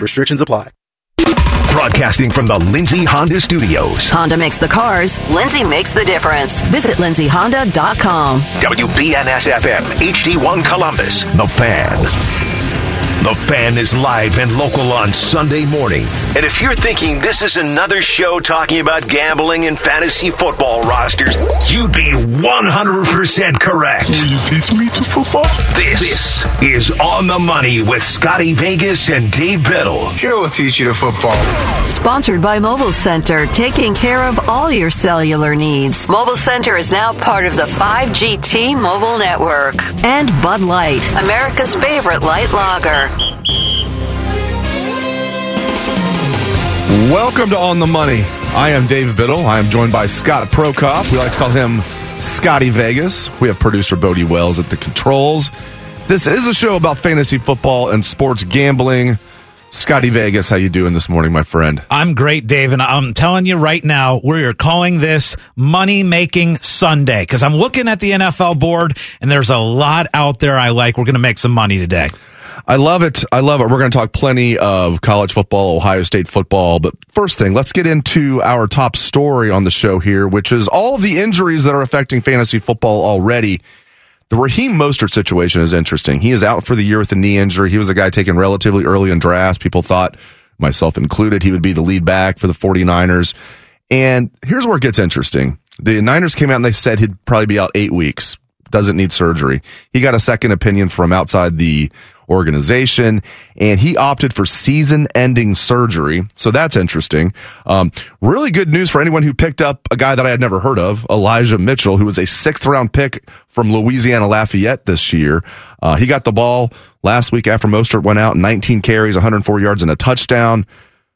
Restrictions apply. Broadcasting from the Lindsay Honda Studios. Honda makes the cars. Lindsay makes the difference. Visit lindsayhonda.com. WBNS-FM, HD1 Columbus. The Fan. The Fan is live and local on Sunday morning. And if you're thinking this is another show talking about gambling and fantasy football rosters, you'd be 100% correct. Will you teach me to football? This is On the Money with Scotty Vegas and Dave Biddle. Sure, we'll teach you to football. Sponsored by Mobile Center, taking care of all your cellular needs. Mobile Center is now part of the 5GT mobile network. And Bud Light, America's favorite light lager. Welcome to On the Money. I am Dave Biddle. I am joined by Scott Prokoff. We like to call him Scotty Vegas. We have producer Bodie Wells at the controls. This is a show about fantasy football and sports gambling. Scotty Vegas, how you doing this morning, my friend? I'm great, Dave, and I'm telling you right now, we are calling this Money Making Sunday, because I'm looking at the NFL board, and there's a lot out there I like. We're going to make some money today. I love it. I love it. We're going to talk plenty of college football, Ohio State football. But first thing, let's get into our top story on the show here, which is all the injuries that are affecting fantasy football already. The Raheem Mostert situation is interesting. He is out for the year with a knee injury. He was a guy taken relatively early in drafts. People thought, myself included, he would be the lead back for the 49ers. And here's where it gets interesting. The Niners came out and they said he'd probably be out 8 weeks. Doesn't need surgery. He got a second opinion from outside the organization, and he opted for season-ending surgery, so that's interesting. Really good news for anyone who picked up a guy that I had never heard of, Elijah Mitchell, who was a sixth-round pick from Louisiana Lafayette this year. He got the ball last week after Mostert went out, 19 carries, 104 yards, and a touchdown.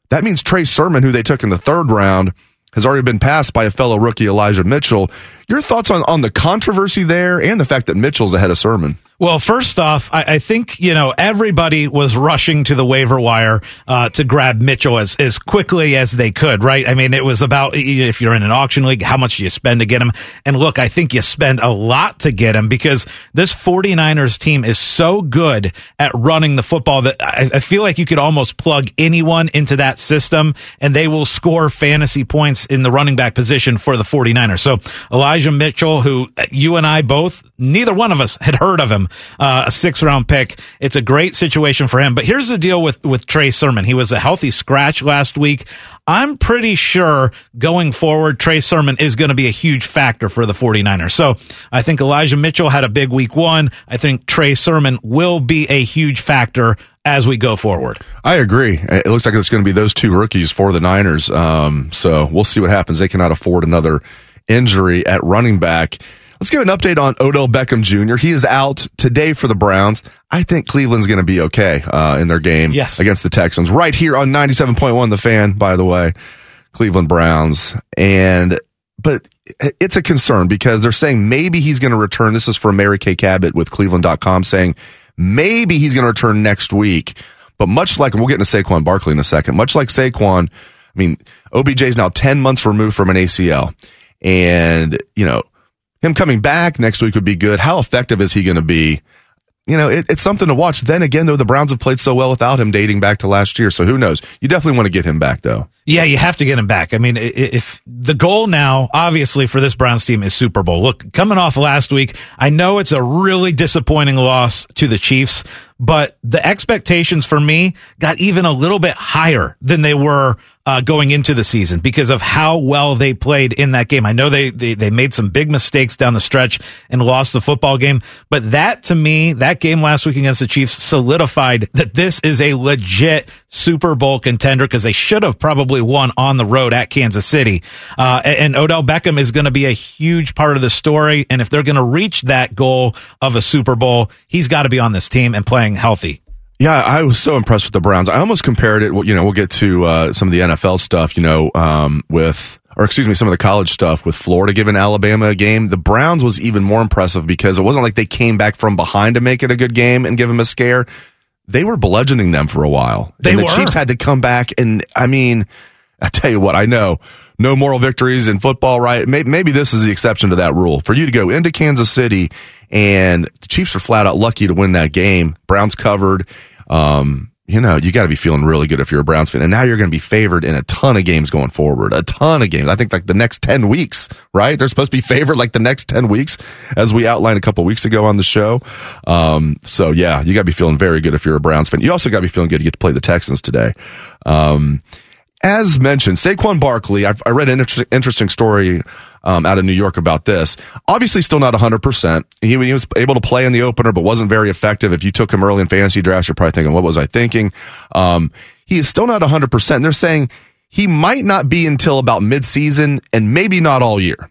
That means Trey Sermon, who they took in the third round, has already been passed by a fellow rookie, Elijah Mitchell. Your thoughts on the controversy there and the fact that Mitchell's ahead of Sermon? Well, first off, I think, everybody was rushing to the waiver wire to grab Mitchell as quickly as they could, right? I mean, it was about, if you're in an auction league, how much do you spend to get him? And look, I think you spend a lot to get him because this 49ers team is so good at running the football that I feel like you could almost plug anyone into that system and they will score fantasy points in the running back position for the 49ers. So Elijah Mitchell, who you and I both, neither one of us had heard of him. A sixth-round pick. It's a great situation for him. But here's the deal with Trey Sermon. He was a healthy scratch last week. I'm pretty sure going forward, Trey Sermon is going to be a huge factor for the 49ers. So I think Elijah Mitchell had a big week one. I think Trey Sermon will be a huge factor as we go forward. I agree. It looks like it's going to be those two rookies for the Niners. So we'll see what happens. They cannot afford another injury at running back. Let's give an update on Odell Beckham Jr. He is out today for the Browns. I think Cleveland's going to be okay in their game against the Texans. Right here on 97.1 The Fan, by the way, Cleveland Browns. But it's a concern because they're saying maybe he's going to return. This is from Mary Kay Cabot with Cleveland.com saying maybe he's going to return next week. But much like, and we'll get into Saquon Barkley in a second, much like Saquon, I mean, OBJ is now 10 months removed from an ACL. And, him coming back next week would be good. How effective is he going to be? It's something to watch. Then again, though, the Browns have played so well without him dating back to last year. So who knows? You definitely want to get him back, though. Yeah, you have to get him back. I mean, if the goal now, obviously, for this Browns team is Super Bowl. Look, coming off last week, I know it's a really disappointing loss to the Chiefs, but the expectations for me got even a little bit higher than they were going into the season because of how well they played in that game. I know they made some big mistakes down the stretch and lost the football game, but that, to me, that game last week against the Chiefs solidified that this is a legit Super Bowl contender because they should have probably won on the road at Kansas City. And Odell Beckham is going to be a huge part of the story. And if they're going to reach that goal of a Super Bowl, he's got to be on this team and playing healthy. Yeah, I was so impressed with the Browns. I almost compared it, you know, we'll get to some of the NFL stuff, you know, some of the college stuff with Florida giving Alabama a game. The Browns was even more impressive because it wasn't like they came back from behind to make it a good game and give them a scare. They were bludgeoning them for a while. The Chiefs had to come back, and I mean, I tell you what, I know no moral victories in football, right? Maybe this is the exception to that rule. For you to go into Kansas City, and the Chiefs are flat out lucky to win that game. Browns covered. You know, you got to be feeling really good if you're a Browns fan. And now you're going to be favored in a ton of games going forward. A ton of games. I think like the next 10 weeks, right? They're supposed to be favored like the next 10 weeks as we outlined a couple weeks ago on the show. So yeah, you got to be feeling very good if you're a Browns fan. You also got to be feeling good to get to play the Texans today. As mentioned, Saquon Barkley, I read an interesting story out of New York about this. Obviously still not 100%. He was able to play in the opener, but wasn't very effective. If you took him early in fantasy drafts, you're probably thinking, what was I thinking? He is still not 100%. They're saying he might not be until about midseason and maybe not all year.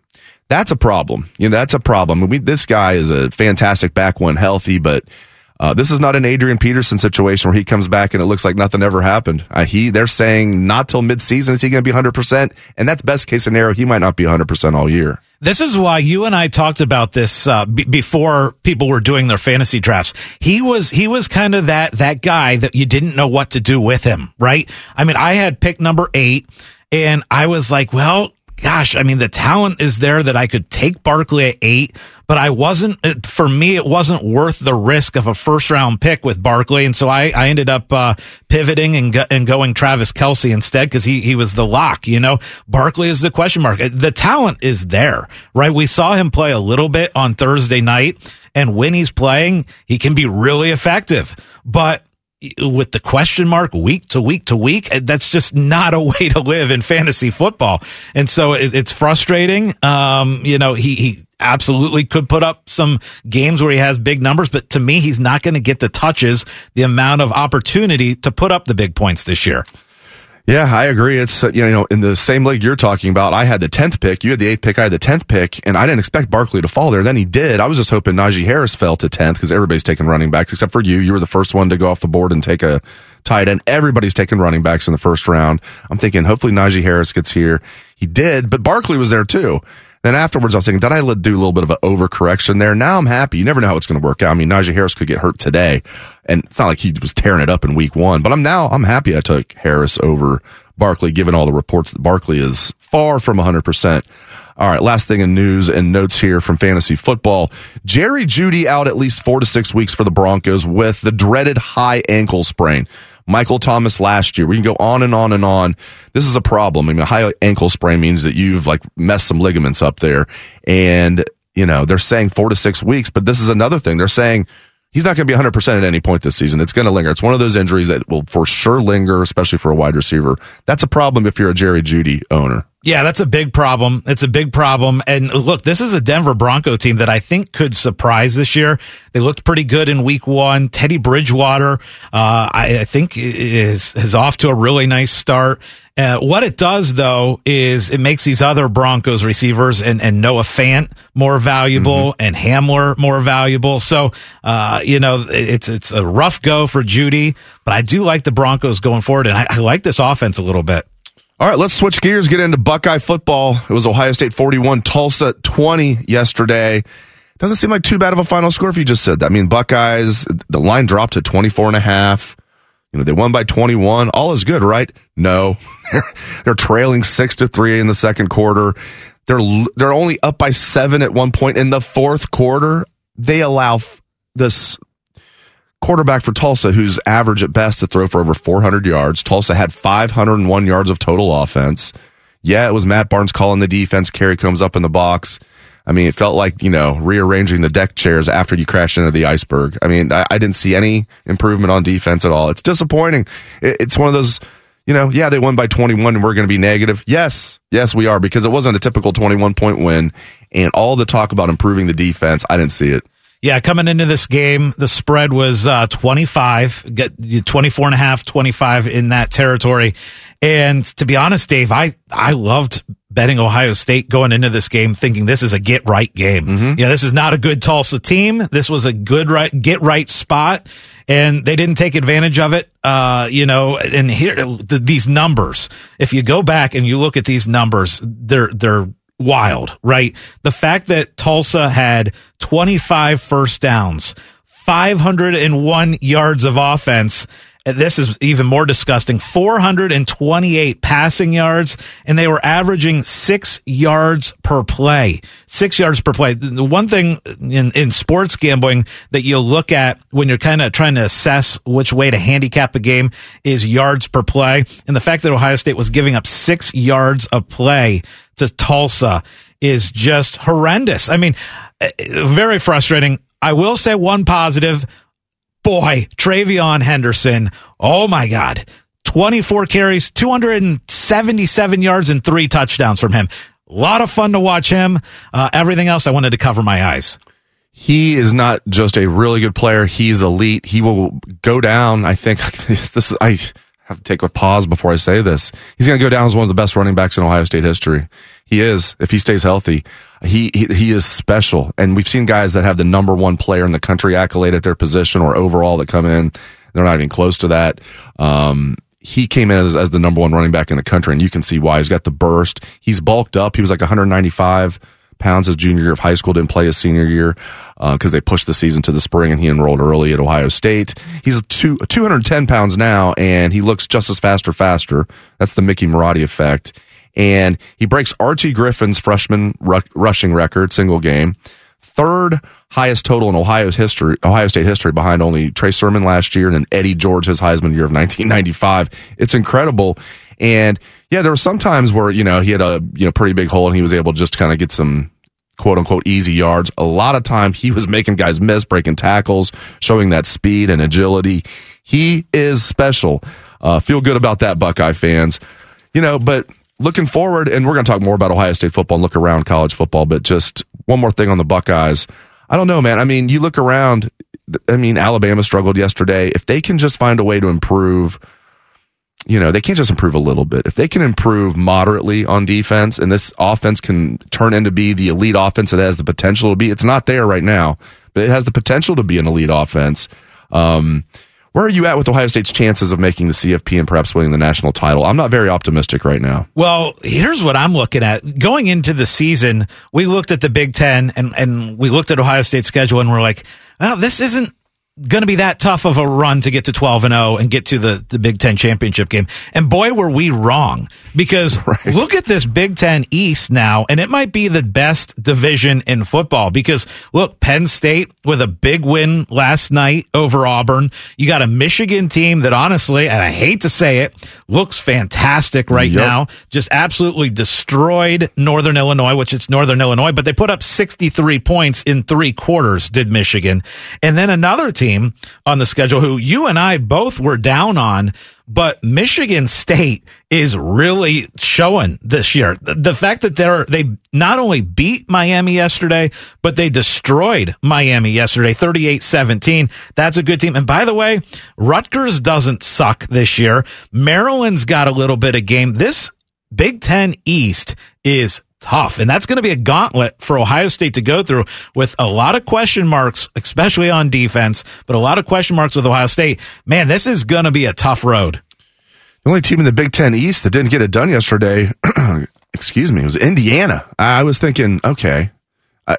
That's a problem. You know, that's a problem. This guy is a fantastic back when healthy, but this is not an Adrian Peterson situation where he comes back and it looks like nothing ever happened. They're saying not till midseason is he going to be 100%, and that's best case scenario. He might not be 100% all year. This is why you and I talked about this before people were doing their fantasy drafts. He was kind of that guy that you didn't know what to do with him, right? I mean, I had pick number 8, and I was like, well, gosh, I mean, the talent is there that I could take Barkley at 8, but it wasn't worth the risk of a first-round pick with Barkley, and so I ended up pivoting and going Travis Kelce instead because he was the lock, you know? Barkley is the question mark. The talent is there, right? We saw him play a little bit on Thursday night, and when he's playing, he can be really effective, but with the question mark week to week to week, that's just not a way to live in fantasy football. And so it's frustrating. You know, he absolutely could put up some games where he has big numbers, but to me, he's not going to get the touches, the amount of opportunity to put up the big points this year. Yeah, I agree. It's, you know, in the same league you're talking about, I had the 10th pick, you had the 8th pick, I had the 10th pick, and I didn't expect Barkley to fall there. Then he did. I was just hoping Najee Harris fell to 10th because everybody's taking running backs except for you. You were the first one to go off the board and take a tight end. Everybody's taking running backs in the first round. I'm thinking hopefully Najee Harris gets here. He did, but Barkley was there too. Then afterwards, I was thinking, did I do a little bit of an overcorrection there? Now I'm happy. You never know how it's going to work out. I mean, Najee Harris could get hurt today, and it's not like he was tearing it up in week one. But I'm happy I took Harris over Barkley, given all the reports that Barkley is far from 100%. All right, last thing in news and notes here from fantasy football. Jerry Jeudy out at least 4 to 6 weeks for the Broncos with the dreaded high ankle sprain. Michael Thomas last year. We can go on and on and on. This is a problem. I mean, a high ankle sprain means that you've like messed some ligaments up there. And, you know, they're saying 4 to 6 weeks, but this is another thing. They're saying he's not going to be 100% at any point this season. It's going to linger. It's one of those injuries that will for sure linger, especially for a wide receiver. That's a problem if you're a Jerry Jeudy owner. Yeah, that's a big problem. It's a big problem. And look, this is a Denver Bronco team that I think could surprise this year. They looked pretty good in week one. Teddy Bridgewater, I think is off to a really nice start. What it does, though, is it makes these other Broncos receivers and Noah Fant more valuable and Hamler more valuable. So, you know, it's a rough go for Jeudy, but I do like the Broncos going forward, and I like this offense a little bit. All right, let's switch gears, get into Buckeye football. It was Ohio State 41, Tulsa 20 yesterday. Doesn't seem like too bad of a final score if you just said that. I mean, Buckeyes, the line dropped to 24.5. You know, they won by 21. All is good, right? No. They're trailing 6-3 in the second quarter. They're only up by 7 at one point in the fourth quarter. They allow this quarterback for Tulsa, who's average at best, to throw for over 400 yards. Tulsa had 501 yards of total offense. Yeah, it was Matt Barnes calling the defense. Kerry Combs up in the box. I mean, it felt like, you know, rearranging the deck chairs after you crashed into the iceberg. I mean, I didn't see any improvement on defense at all. It's disappointing. It's one of those, you know, yeah, they won by 21 and we're going to be negative. Yes, we are, because it wasn't a typical 21-point win. And all the talk about improving the defense, I didn't see it. Yeah, coming into this game, the spread was 25, 24.5, 25 in that territory. And to be honest, Dave, I loved betting Ohio State going into this game thinking this is a get-right game. Mm-hmm. Yeah, this is not a good Tulsa team. This was a good get-right spot, and they didn't take advantage of it. And here these numbers, if you go back and you look at these numbers, they're wild, right? The fact that Tulsa had 25 first downs, 501 yards of offense, this is even more disgusting, 428 passing yards, and they were averaging 6 yards per play. 6 yards per play. The one thing in sports gambling that you'll look at when you're kind of trying to assess which way to handicap a game is yards per play. And the fact that Ohio State was giving up 6 yards of play to Tulsa is just horrendous. I mean, very frustrating. I will say one positive. Boy, Travion Henderson, oh my God, 24 carries, 277 yards, and 3 touchdowns from him. A lot of fun to watch him. Everything else, I wanted to cover my eyes. He is not just a really good player. He's elite. He will go down, I think. I have to take a pause before I say this. He's going to go down as one of the best running backs in Ohio State history. He is, if he stays healthy. He is special, and we've seen guys that have the number one player in the country accolade at their position or overall that come in. They're not even close to that. He came in as the number one running back in the country, and you can see why. He's got the burst. He's bulked up. He was like 195 pounds his junior year of high school, didn't play his senior year because they pushed the season to the spring, and he enrolled early at Ohio State. He's 210 pounds now, and he looks just as fast or faster. That's the Mickey Marotti effect. And he breaks Archie Griffin's freshman rushing record, single game, third highest total in Ohio State history, behind only Trey Sermon last year and then Eddie George, his Heisman year of 1995. It's incredible. And yeah, there were some times where he had a pretty big hole and he was able to just kind of get some quote unquote easy yards. A lot of time he was making guys miss, breaking tackles, showing that speed and agility. He is special. Feel good about that, Buckeye fans. But looking forward, and we're going to talk more about Ohio State football and look around college football, but just one more thing on the Buckeyes. I don't know, man. I mean, you look around. I mean, Alabama struggled yesterday. If they can just find a way to improve, they can't just improve a little bit. If they can improve moderately on defense, and this offense can turn into be the elite offense it has the potential to be. It's not there right now, but it has the potential to be an elite offense. Where are you at with Ohio State's chances of making the CFP and perhaps winning the national title? I'm not very optimistic right now. Well, here's what I'm looking at. Going into the season, we looked at the Big Ten and we looked at Ohio State's schedule and we're like, well, this isn't going to be that tough of a run to get to 12-0 and get to the Big Ten championship game. And boy, were we wrong, because Look at this Big Ten East now, and it might be the best division in football, because look, Penn State with a big win last night over Auburn. You got a Michigan team that honestly, and I hate to say it, looks fantastic right now, just absolutely destroyed Northern Illinois, which it's Northern Illinois, but they put up 63 points in 3 quarters, did Michigan. And then another team on the schedule who you and I both were down on, but Michigan State is really showing this year. The fact that they not only beat Miami yesterday, but they destroyed Miami yesterday, 38-17. That's a good team. And by the way, Rutgers doesn't suck this year. Maryland's got a little bit of game. This Big Ten East is tough, and that's going to be a gauntlet for Ohio State to go through, with a lot of question marks, especially on defense, but a lot of question marks with Ohio State. Man, this is going to be a tough road. The only team in the Big Ten East that didn't get it done yesterday, excuse me, was Indiana. I was thinking, okay,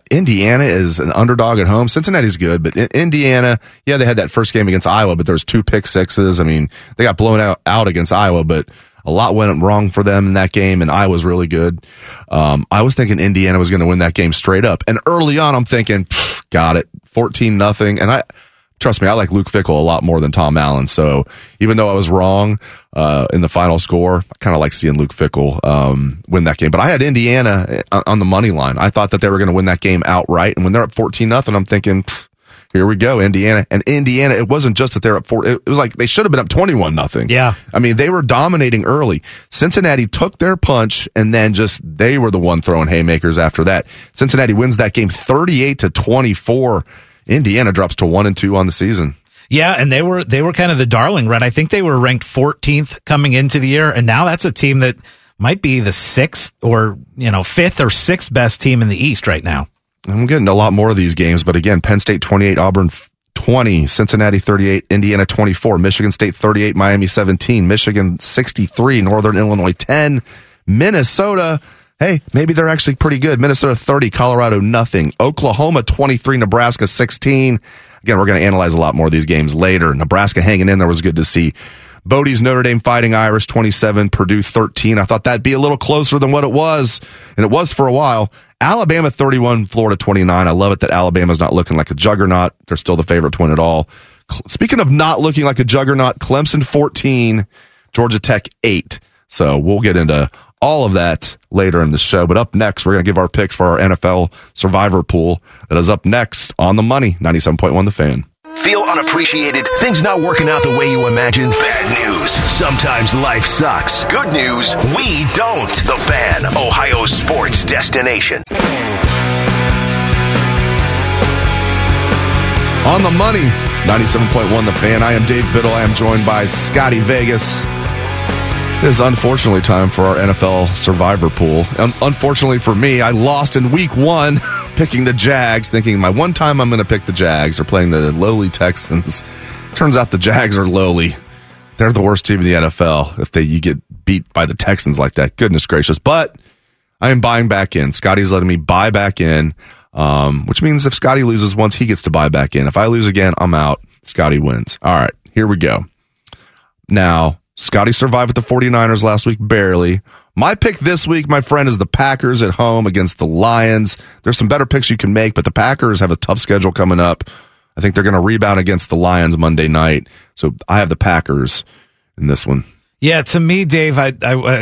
Indiana is an underdog at home. Cincinnati's good, but Indiana, yeah, they had that first game against Iowa, but there was 2 pick-sixes. I mean, they got blown out against Iowa, but a lot went wrong for them in that game, and Iowa's really good. I was thinking Indiana was going to win that game straight up. And early on, I'm thinking, got it, 14-0. And I like Luke Fickell a lot more than Tom Allen. So even though I was wrong in the final score, I kind of like seeing Luke Fickell win that game. But I had Indiana on the money line. I thought that they were going to win that game outright. And when they're up 14-0, I'm thinking, here we go, Indiana. And Indiana, it wasn't just that they're up 4. It was like they should have been up 21-0. Yeah. I mean, they were dominating early. Cincinnati took their punch, and then they were the one throwing haymakers after that. Cincinnati wins that game 38-24. Indiana drops to 1-2 on the season. Yeah, and they were kind of the darling, right? I think they were ranked 14th coming into the year, and now that's a team that might be the fifth or sixth best team in the East right now. I'm getting a lot more of these games, but again, Penn State 28, Auburn 20, Cincinnati 38, Indiana 24, Michigan State 38, Miami 17, Michigan 63, Northern Illinois 10, Minnesota, hey, maybe they're actually pretty good. Minnesota 30, Colorado nothing, Oklahoma 23, Nebraska 16. Again, we're going to analyze a lot more of these games later. Nebraska hanging in there was good to see. Bodie's Notre Dame Fighting Irish 27, Purdue 13. I thought that'd be a little closer than what it was, and it was for a while. Alabama 31, Florida 29. I love it that Alabama's not looking like a juggernaut. They're still the favorite to win it all. Speaking of not looking like a juggernaut, Clemson 14, Georgia Tech 8. So we'll get into all of that later in the show. But up next, we're going to give our picks for our NFL Survivor Pool. That is up next on The Money, 97.1 The Fan. Feel unappreciated? Things not working out the way you imagined? Bad news. Sometimes life sucks. Good news, we don't. The Fan, Ohio sports destination. On The Money, 97.1 The Fan. I am Dave Biddle. I am joined by Scotty Vegas. It is unfortunately time for our NFL Survivor Pool. Unfortunately for me, I lost in week one picking the Jags, thinking my one time I'm going to pick the Jags or playing the lowly Texans. Turns out the Jags are lowly. They're the worst team in the NFL if you get beat by the Texans like that. Goodness gracious. But I am buying back in. Scotty's letting me buy back in, which means if Scotty loses once, he gets to buy back in. If I lose again, I'm out. Scotty wins. All right, here we go. Now, Scotty survived with the 49ers last week, barely. My pick this week, my friend, is the Packers at home against the Lions. There's some better picks you can make, but the Packers have a tough schedule coming up. I think they're going to rebound against the Lions Monday night. So I have the Packers in this one. Yeah, to me, Dave, I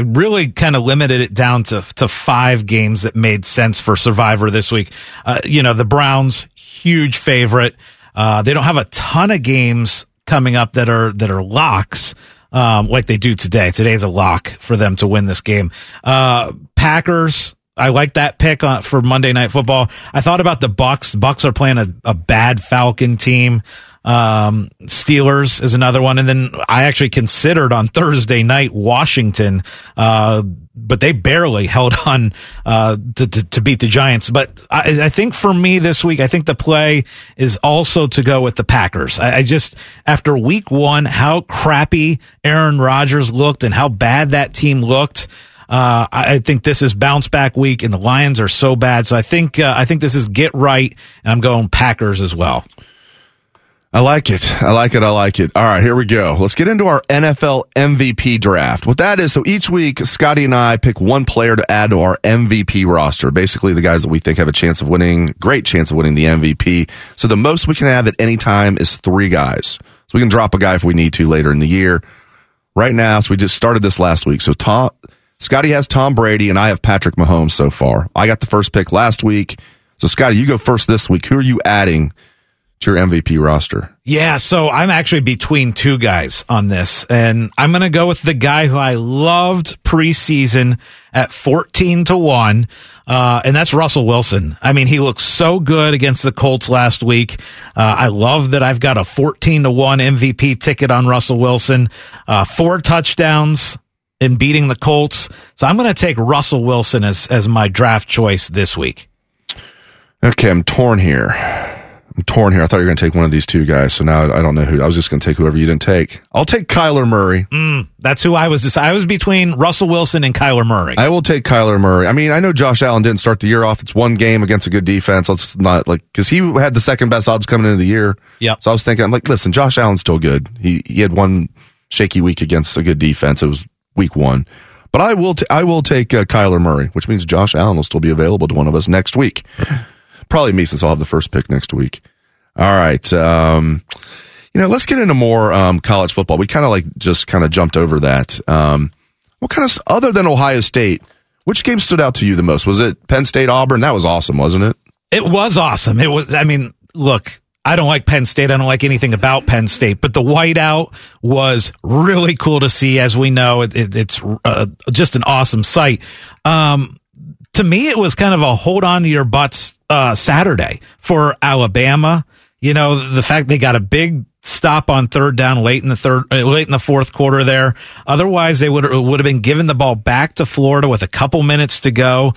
really kind of limited it down to five games that made sense for Survivor this week. The Browns, huge favorite. They don't have a ton of games coming up that are locks. Like they do today. Today's a lock for them to win this game. Packers, I like that pick for Monday Night Football. I thought about the Bucs. Bucs are playing a bad Falcon team. Steelers is another one. And then I actually considered on Thursday night Washington, but they barely held on to beat the Giants. But I think for me this week, I think the play is also to go with the Packers. I just, after week one, how crappy Aaron Rodgers looked and how bad that team looked. I think this is bounce back week, and the Lions are so bad. So I think this is get right, and I'm going Packers as well. I like it. I like it. I like it. All right, here we go. Let's get into our NFL MVP draft. What that is, so each week, Scotty and I pick one player to add to our MVP roster. Basically, the guys that we think have a great chance of winning the MVP. So the most we can have at any time is three guys. So we can drop a guy if we need to later in the year. Right now, so we just started this last week. So Scotty has Tom Brady, and I have Patrick Mahomes so far. I got the first pick last week. So Scotty, you go first this week. Who are you adding your MVP roster? Yeah, so I'm actually between two guys on this, and I'm going to go with the guy who I loved preseason at 14-1, and that's Russell Wilson. I mean, he looked so good against the Colts last week. I love that I've got a 14-1 MVP ticket on Russell Wilson. 4 touchdowns in beating the Colts. So I'm going to take Russell Wilson as my draft choice this week. Okay, I'm torn here. I thought you were going to take one of these two guys, so now I don't know who. I was just going to take whoever you didn't take. I'll take Kyler Murray. That's who I was deciding. I was between Russell Wilson and Kyler Murray. I will take Kyler Murray. I mean, I know Josh Allen didn't start the year off. It's one game against a good defense. Let's not, because he had the second best odds coming into the year. Yeah. So I was thinking, listen, Josh Allen's still good. He had one shaky week against a good defense. It was week one. But I will take Kyler Murray, which means Josh Allen will still be available to one of us next week. Probably me, since I'll have the first pick next week. All right. Let's get into more college football. We kind of jumped over that. What kind of, other than Ohio State, which game stood out to you the most? Was it Penn State, Auburn? That was awesome, wasn't it? It was awesome. It was. I mean, look, I don't like Penn State. I don't like anything about Penn State, but the whiteout was really cool to see. As we know, it's just an awesome sight. To me, it was kind of a hold on to your butts Saturday for Alabama. you know, the fact they got a big stop on third down late in the fourth quarter there. Otherwise, they would have been given the ball back to Florida with a couple minutes to go,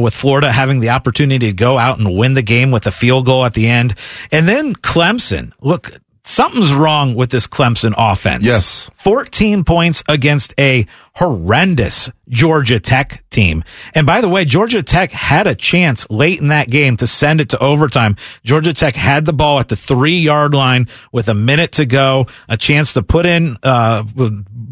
with Florida having the opportunity to go out and win the game with a field goal at the end. And then Clemson, look, something's wrong with this Clemson offense. Yes. 14 points against a horrendous Georgia Tech team. And by the way, Georgia Tech had a chance late in that game to send it to overtime. Georgia Tech had the ball at the 3-yard line with a minute to go, a chance to put in,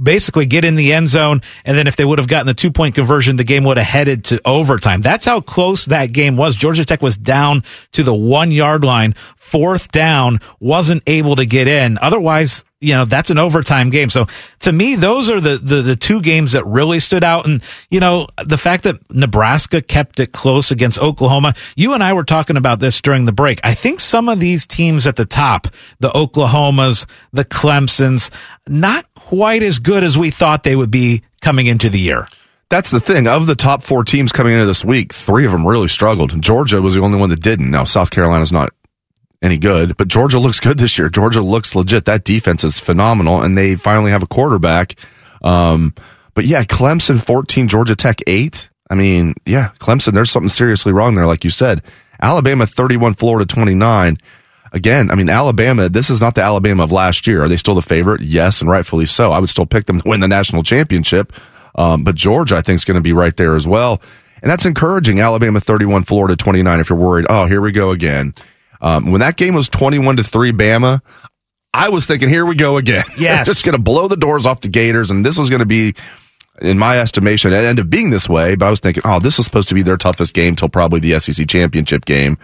basically get in the end zone. And then if they would have gotten the 2-point conversion, the game would have headed to overtime. That's how close that game was. Georgia Tech was down to the 1-yard line, fourth down, wasn't able to get in. Otherwise, you know, that's an overtime game. So to me, those are the two games that really stood out. And, you know, the fact that Nebraska kept it close against Oklahoma, you and I were talking about this during the break. I think some of these teams at the top, the Oklahomas, the Clemsons, not quite as good as we thought they would be coming into the year. That's the thing. Of the top four teams coming into this week, three of them really struggled. Georgia was the only one that didn't. Now, South Carolina's not any good, but Georgia looks good this year. Georgia looks legit. That defense is phenomenal, and they finally have a quarterback. But yeah, Clemson 14, Georgia Tech 8. I mean, yeah, Clemson, there's something seriously wrong there, like you said. Alabama 31, Florida 29. Again, I mean, Alabama, this is not the Alabama of last year. Are they still the favorite? Yes, and rightfully so. I would still pick them to win the national championship. But Georgia, I think, is going to be right there as well. And that's encouraging. Alabama 31, Florida 29, if you're worried, oh, here we go again. When that game was 21-3 Bama, I was thinking, here we go again. Yes. Just going to blow the doors off the Gators, and this was going to be, in my estimation, it ended up being this way, but I was thinking, oh, this was supposed to be their toughest game till probably the SEC championship game,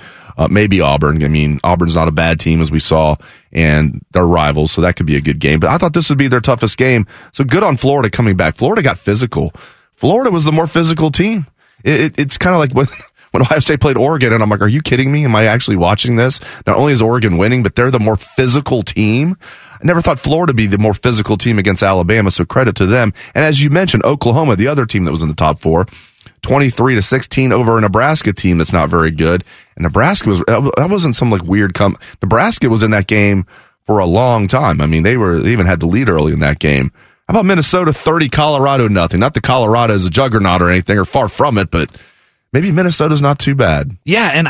maybe Auburn. I mean, Auburn's not a bad team, as we saw, and they're rivals, so that could be a good game. But I thought this would be their toughest game, so good on Florida coming back. Florida got physical. Florida was the more physical team. It's kind of like when Ohio State played Oregon, and I'm like, are you kidding me? Am I actually watching this? Not only is Oregon winning, but they're the more physical team. I never thought Florida would be the more physical team against Alabama, so credit to them. And as you mentioned, Oklahoma, the other team that was in the top four, 23-16 over a Nebraska team that's not very good. And Nebraska Nebraska was in that game for a long time. I mean, they even had the lead early in that game. How about Minnesota 30, Colorado 0? Not that Colorado is a juggernaut or anything, or far from it, but maybe Minnesota's not too bad. Yeah, and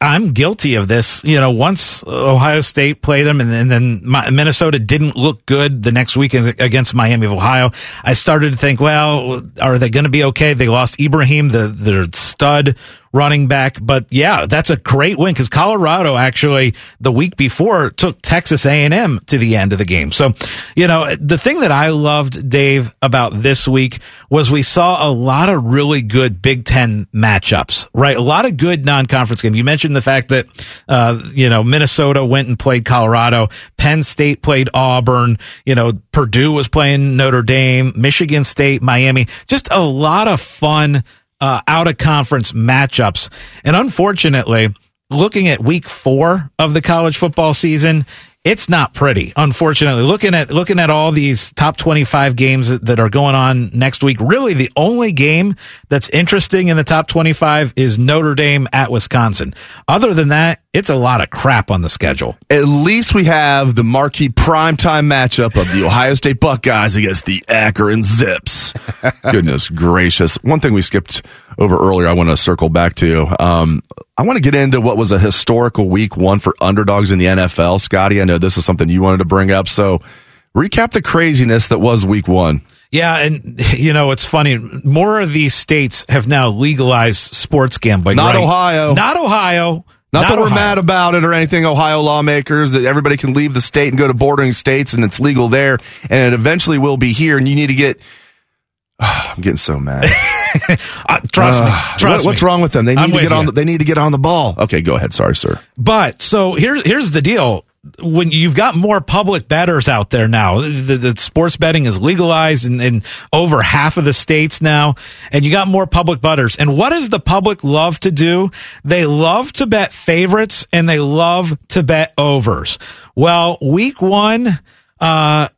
I'm guilty of this. You know, once Ohio State played them, and then Minnesota didn't look good the next weekend against Miami of Ohio, I started to think, well, are they going to be okay? They lost Ibrahim, their stud running back. But yeah, that's a great win because Colorado actually the week before took Texas A&M to the end of the game. So, you know, the thing that I loved, Dave, about this week was we saw a lot of really good Big Ten matchups, right? A lot of good non-conference games. You mentioned the fact that, you know, Minnesota went and played Colorado. Penn State played Auburn. You know, Purdue was playing Notre Dame, Michigan State, Miami. Just a lot of fun out of conference matchups. And unfortunately, looking at week 4 of the college football season, it's not pretty. Unfortunately, looking at all these top 25 games that are going on next week, really the only game that's interesting in the top 25 is Notre Dame at Wisconsin. Other than that, it's a lot of crap on the schedule. At least we have the marquee primetime matchup of the Ohio State Buckeyes against the Akron Zips. Goodness gracious. One thing we skipped over earlier I want to circle back to. I want to get into what was a historical week one for underdogs in the NFL. Scotty, I know this is something you wanted to bring up, so recap the craziness that was week one. Yeah, and, you know, it's funny. More of these states have now legalized sports gambling. Not right? Ohio. Not Ohio. Not that Ohio. We're mad about it or anything, Ohio lawmakers, that everybody can leave the state and go to bordering states, and it's legal there, and it eventually will be here, and you need to get... I'm getting so mad. Trust me. What's wrong with them? They need to get on. They need to get on the ball. Okay, go ahead. Sorry, sir. But so here's the deal. When you've got more public bettors out there now, the sports betting is legalized in over half of the states now, and you got more public bettors. And what does the public love to do? They love to bet favorites and they love to bet overs. Well, week one, the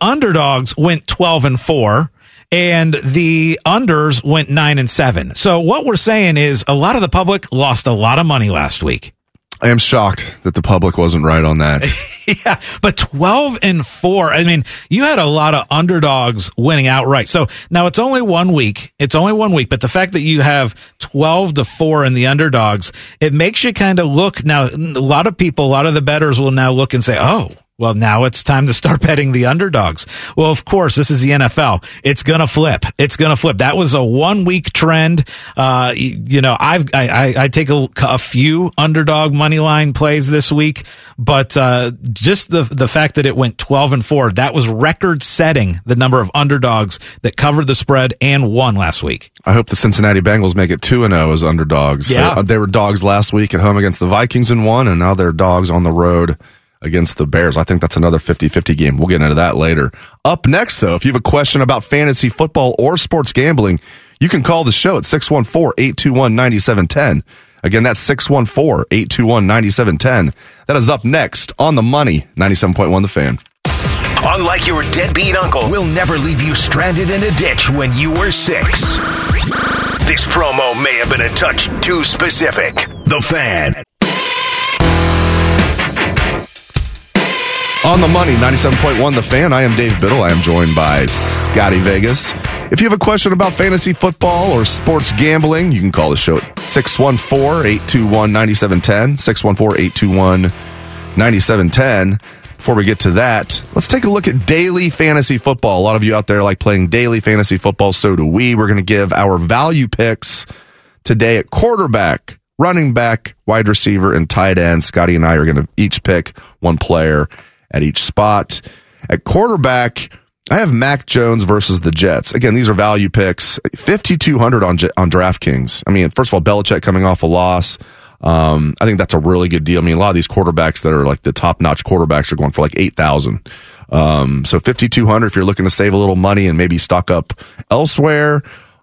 underdogs went 12-4. And the unders went 9-7. So what we're saying is a lot of the public lost a lot of money last week. I am shocked that the public wasn't right on that. Yeah, but 12-4. I mean, you had a lot of underdogs winning outright. So now it's only 1 week. It's only 1 week, but the fact that you have 12-4 in the underdogs, it makes you kind of look. Now, a lot of people, a lot of the bettors will now look and say, oh, well, now it's time to start betting the underdogs. Well, of course, this is the NFL. It's going to flip. It's going to flip. That was a 1 week trend. You know, I take a few underdog money line plays this week, but, just the fact that it went 12-4, that was record setting the number of underdogs that covered the spread and won last week. I hope the Cincinnati Bengals make it 2-0 as underdogs. Yeah. They were dogs last week at home against the Vikings and won, and now they're dogs on the road against the Bears. I think that's another 50-50 game. We'll get into that later. Up next, though, if you have a question about fantasy football or sports gambling, you can call the show at 614-821-9710. Again, that's 614-821-9710. That is up next on The Money, 97.1 The Fan. Unlike your deadbeat uncle, we'll never leave you stranded in a ditch when you were six. This promo may have been a touch too specific. The Fan. On The Money, 97.1 The Fan. I am Dave Biddle. I am joined by Scotty Vegas. If you have a question about fantasy football or sports gambling, you can call the show at 614-821-9710, 614-821-9710. Before we get to that, let's take a look at daily fantasy football. A lot of you out there like playing daily fantasy football, so do we. We're going to give our value picks today at quarterback, running back, wide receiver, and tight end. Scotty and I are going to each pick one player at each spot. At quarterback, I have Mac Jones versus the Jets. Again, these are value picks. 5,200 on DraftKings. I mean, first of all, Belichick coming off a loss. I think that's a really good deal. I mean, a lot of these quarterbacks that are like the top-notch quarterbacks are going for like 8,000. So 5,200 if you're looking to save a little money and maybe stock up elsewhere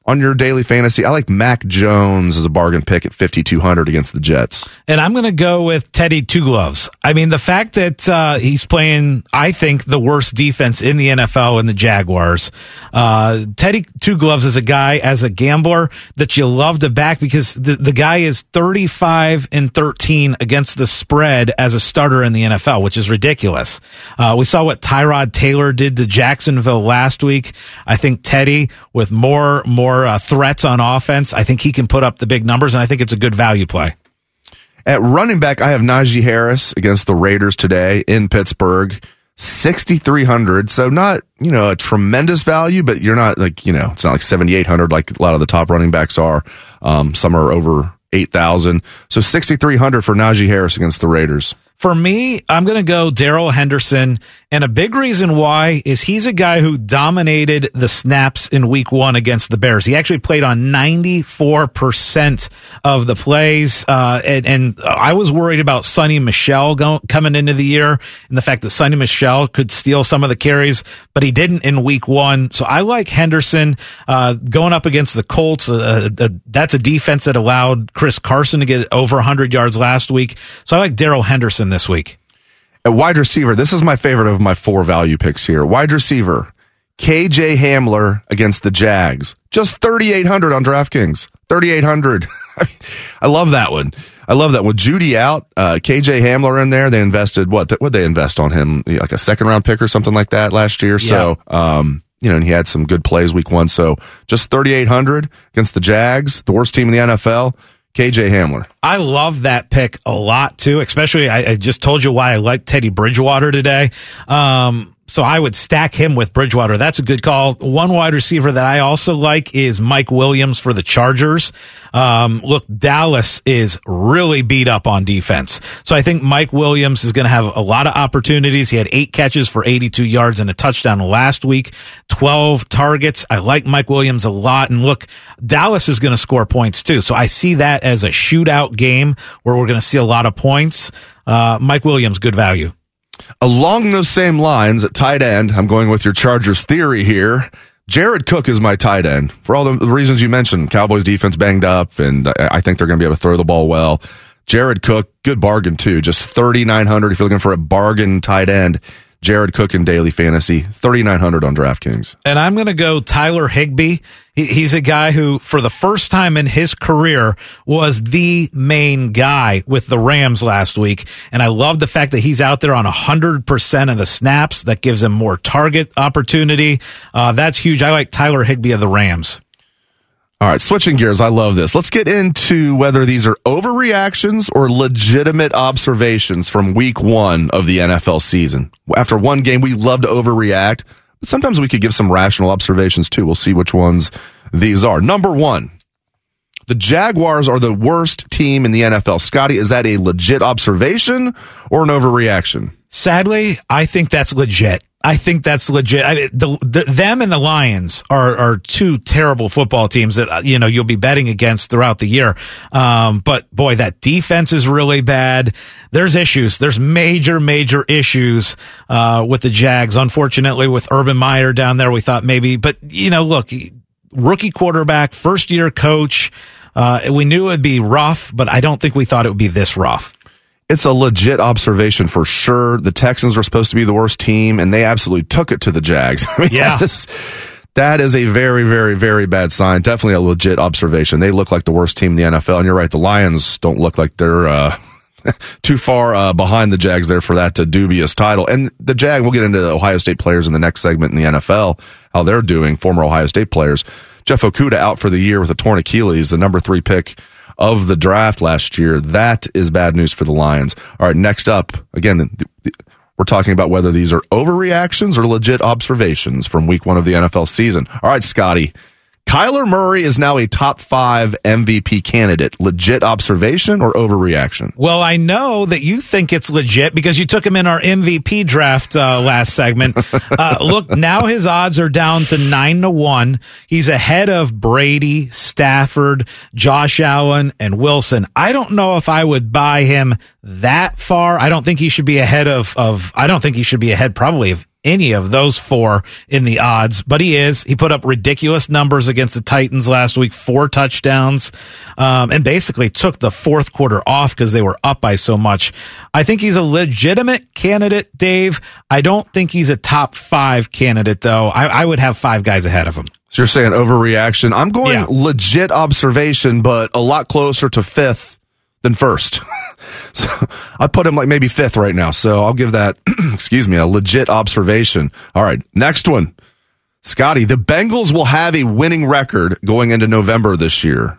on your daily fantasy. I like Mac Jones as a bargain pick at 5,200 against the Jets. And I'm going to go with Teddy Two Gloves. I mean, the fact that he's playing, I think, the worst defense in the NFL in the Jaguars. Teddy Two Gloves is a guy, as a gambler, that you love to back because the guy is 35-13 against the spread as a starter in the NFL, which is ridiculous. We saw what Tyrod Taylor did to Jacksonville last week. I think Teddy, with more threats on offense, I think he can put up the big numbers, and I think it's a good value play. At running back, I have Najee Harris against the Raiders today in Pittsburgh, 6,300. So not, you know, a tremendous value, but you're not like, you know, it's not like 7,800 like a lot of the top running backs are. Some are over 8,000. So 6,300 for Najee Harris against the Raiders. For me, I'm going to go Darrell Henderson, and a big reason why is he's a guy who dominated the snaps in week one against the Bears. He actually played on 94% of the plays, and I was worried about Sonny Michel coming into the year and the fact that Sonny Michel could steal some of the carries, but he didn't in week one. So I like Henderson going up against the Colts. That's a defense that allowed Chris Carson to get over 100 yards last week. So I like Darrell Henderson this week. At wide receiver, this is my favorite of my four value picks here. Wide receiver, KJ Hamler against the Jags. Just 3,800 on DraftKings. 3,800. I love that one. I love that one. Judy out, KJ Hamler in there. They invested, what'd they invest on him? Like a second round pick or something like that last year. Yeah. So, you know, and he had some good plays week one. So just 3,800 against the Jags, the worst team in the NFL. KJ Hamler. I love that pick a lot, too, especially I just told you why I like Teddy Bridgewater today. So I would stack him with Bridgewater. That's a good call. One wide receiver that I also like is Mike Williams for the Chargers. Look, Dallas is really beat up on defense. So I think Mike Williams is going to have a lot of opportunities. He had 8 catches for 82 yards and a touchdown last week, 12 targets. I like Mike Williams a lot. And look, Dallas is going to score points too. So I see that as a shootout game where we're going to see a lot of points. Mike Williams, good value. Along those same lines, at tight end, I'm going with your Chargers theory here. Jared Cook is my tight end. For all the reasons you mentioned, Cowboys defense banged up, and I think they're going to be able to throw the ball well. Jared Cook, good bargain, too. Just 3,900 if you're looking for a bargain tight end. Jared Cook in daily fantasy, 3,900 on DraftKings. And I'm going to go Tyler Higbee. He's a guy who, for the first time in his career, was the main guy with the Rams last week. And I love the fact that he's out there on 100% of the snaps. That gives him more target opportunity. That's huge. I like Tyler Higbee of the Rams. All right, switching gears. I love this. Let's get into whether these are overreactions or legitimate observations from week one of the NFL season. After one game, we love to overreact, but sometimes we could give some rational observations too. We'll see which ones these are. Number one, the Jaguars are the worst team in the NFL. Scotty, is that a legit observation or an overreaction? Sadly, I think that's legit. Them and the Lions are two terrible football teams that, you know, you'll be betting against throughout the year. But boy, that defense is really bad. There's issues. There's major issues, with the Jags. Unfortunately, with Urban Meyer down there, we thought maybe, but you know, look, rookie quarterback, first year coach. We knew it'd be rough, but I don't think we thought it would be this rough. It's a legit observation for sure. The Texans were supposed to be the worst team, and they absolutely took it to the Jags. I mean, yeah. That is a very bad sign. Definitely a legit observation. They look like the worst team in the NFL, and you're right, the Lions don't look like they're too far behind the Jags there for that dubious title. And the Jag, we'll get into the Ohio State players in the next segment in the NFL, how they're doing, former Ohio State players. Jeff Okuda out for the year with a torn Achilles, the number 3 pick of the draft last year. That is bad news for the Lions. All right, next up, again, we're talking about whether these are overreactions or legit observations from week one of the NFL season. All right, Scotty, Kyler Murray is now a top 5 MVP candidate. Legit observation or overreaction? Well, I know that you think it's legit because you took him in our MVP draft last segment. Look, now his odds are down to 9-1. He's ahead of Brady, Stafford, Josh Allen, and Wilson. I don't know if I would buy him that far. I don't think he should be ahead probably of any of those 4 in the odds, but he is. He put up ridiculous numbers against the Titans last week, 4 touchdowns, and basically took the fourth quarter off because they were up by so much. I think he's a legitimate candidate, Dave. I don't think he's a top 5 candidate, though. I would have 5 guys ahead of him. So you're saying overreaction. I'm going legit observation, but a lot closer to 5th than 1st. So I put him like maybe 5th right now. So I'll give that, a legit observation. All right, next one. Scotty, the Bengals will have a winning record going into November this year.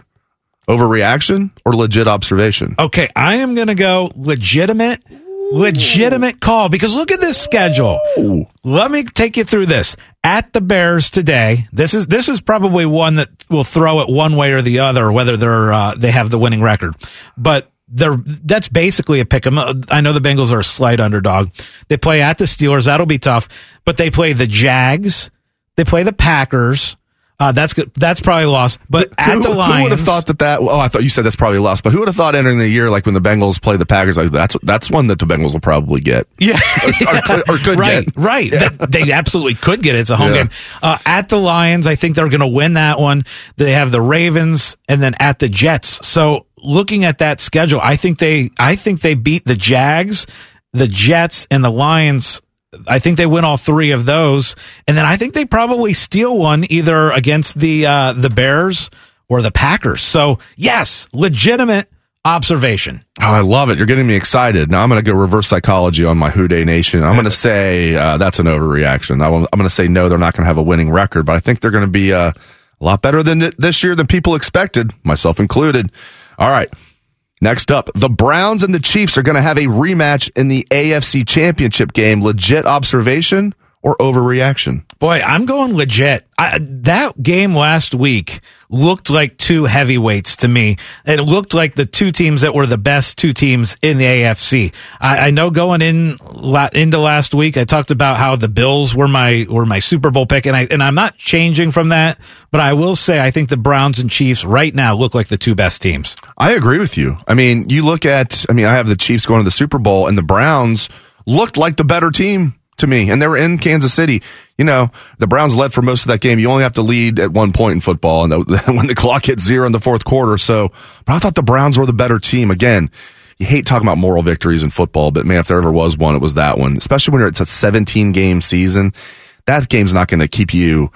Overreaction or legit observation? Okay, I am going to go legitimate call because look at this schedule. Ooh. Let me take you through this. At the Bears today, this is probably one that will throw it one way or the other, whether they have the winning record. But that's basically a pick 'em. I know the Bengals are a slight underdog. They play at the Steelers. That'll be tough. But they play the Jags. They play the Packers. That's good. That's probably a loss. But at the Lions, who would have thought that? Oh, I thought you said that's probably a loss. But who would have thought entering the year, like when the Bengals play the Packers, like that's one that the Bengals will probably get. Yeah, or could right, get. Right. Yeah. They absolutely could get it. It's a home game. At the Lions, I think they're going to win that one. They have the Ravens, and then at the Jets. So looking at that schedule, I think they beat the Jags, the Jets, and the Lions. I think they win all 3 of those, and then I think they probably steal one either against the Bears or the Packers. So, yes, legitimate observation. Oh, I love it. You're getting me excited. Now I'm going to go reverse psychology on my Houday Nation. I'm going to say that's an overreaction. I'm going to say no, they're not going to have a winning record, but I think they're going to be a lot better than this year than people expected, myself included. All right. Next up, the Browns and the Chiefs are going to have a rematch in the AFC Championship game. Legit observation or overreaction? Boy, I'm going legit. That game last week looked like two heavyweights to me. It looked like the two teams that were the best two teams in the AFC. I know going into last week, I talked about how the Bills were my Super Bowl pick, and I'm not changing from that, but I will say I think the Browns and Chiefs right now look like the two best teams. I agree with you. I mean, I have the Chiefs going to the Super Bowl, and the Browns looked like the better team to me, and they were in Kansas City. You know, the Browns led for most of that game. You only have to lead at one point in football, and when the clock hits 0 in the fourth quarter. So, but I thought the Browns were the better team. Again, you hate talking about moral victories in football, but man, if there ever was one, it was that one. Especially when it's a 17-game season, that game's not going to keep you,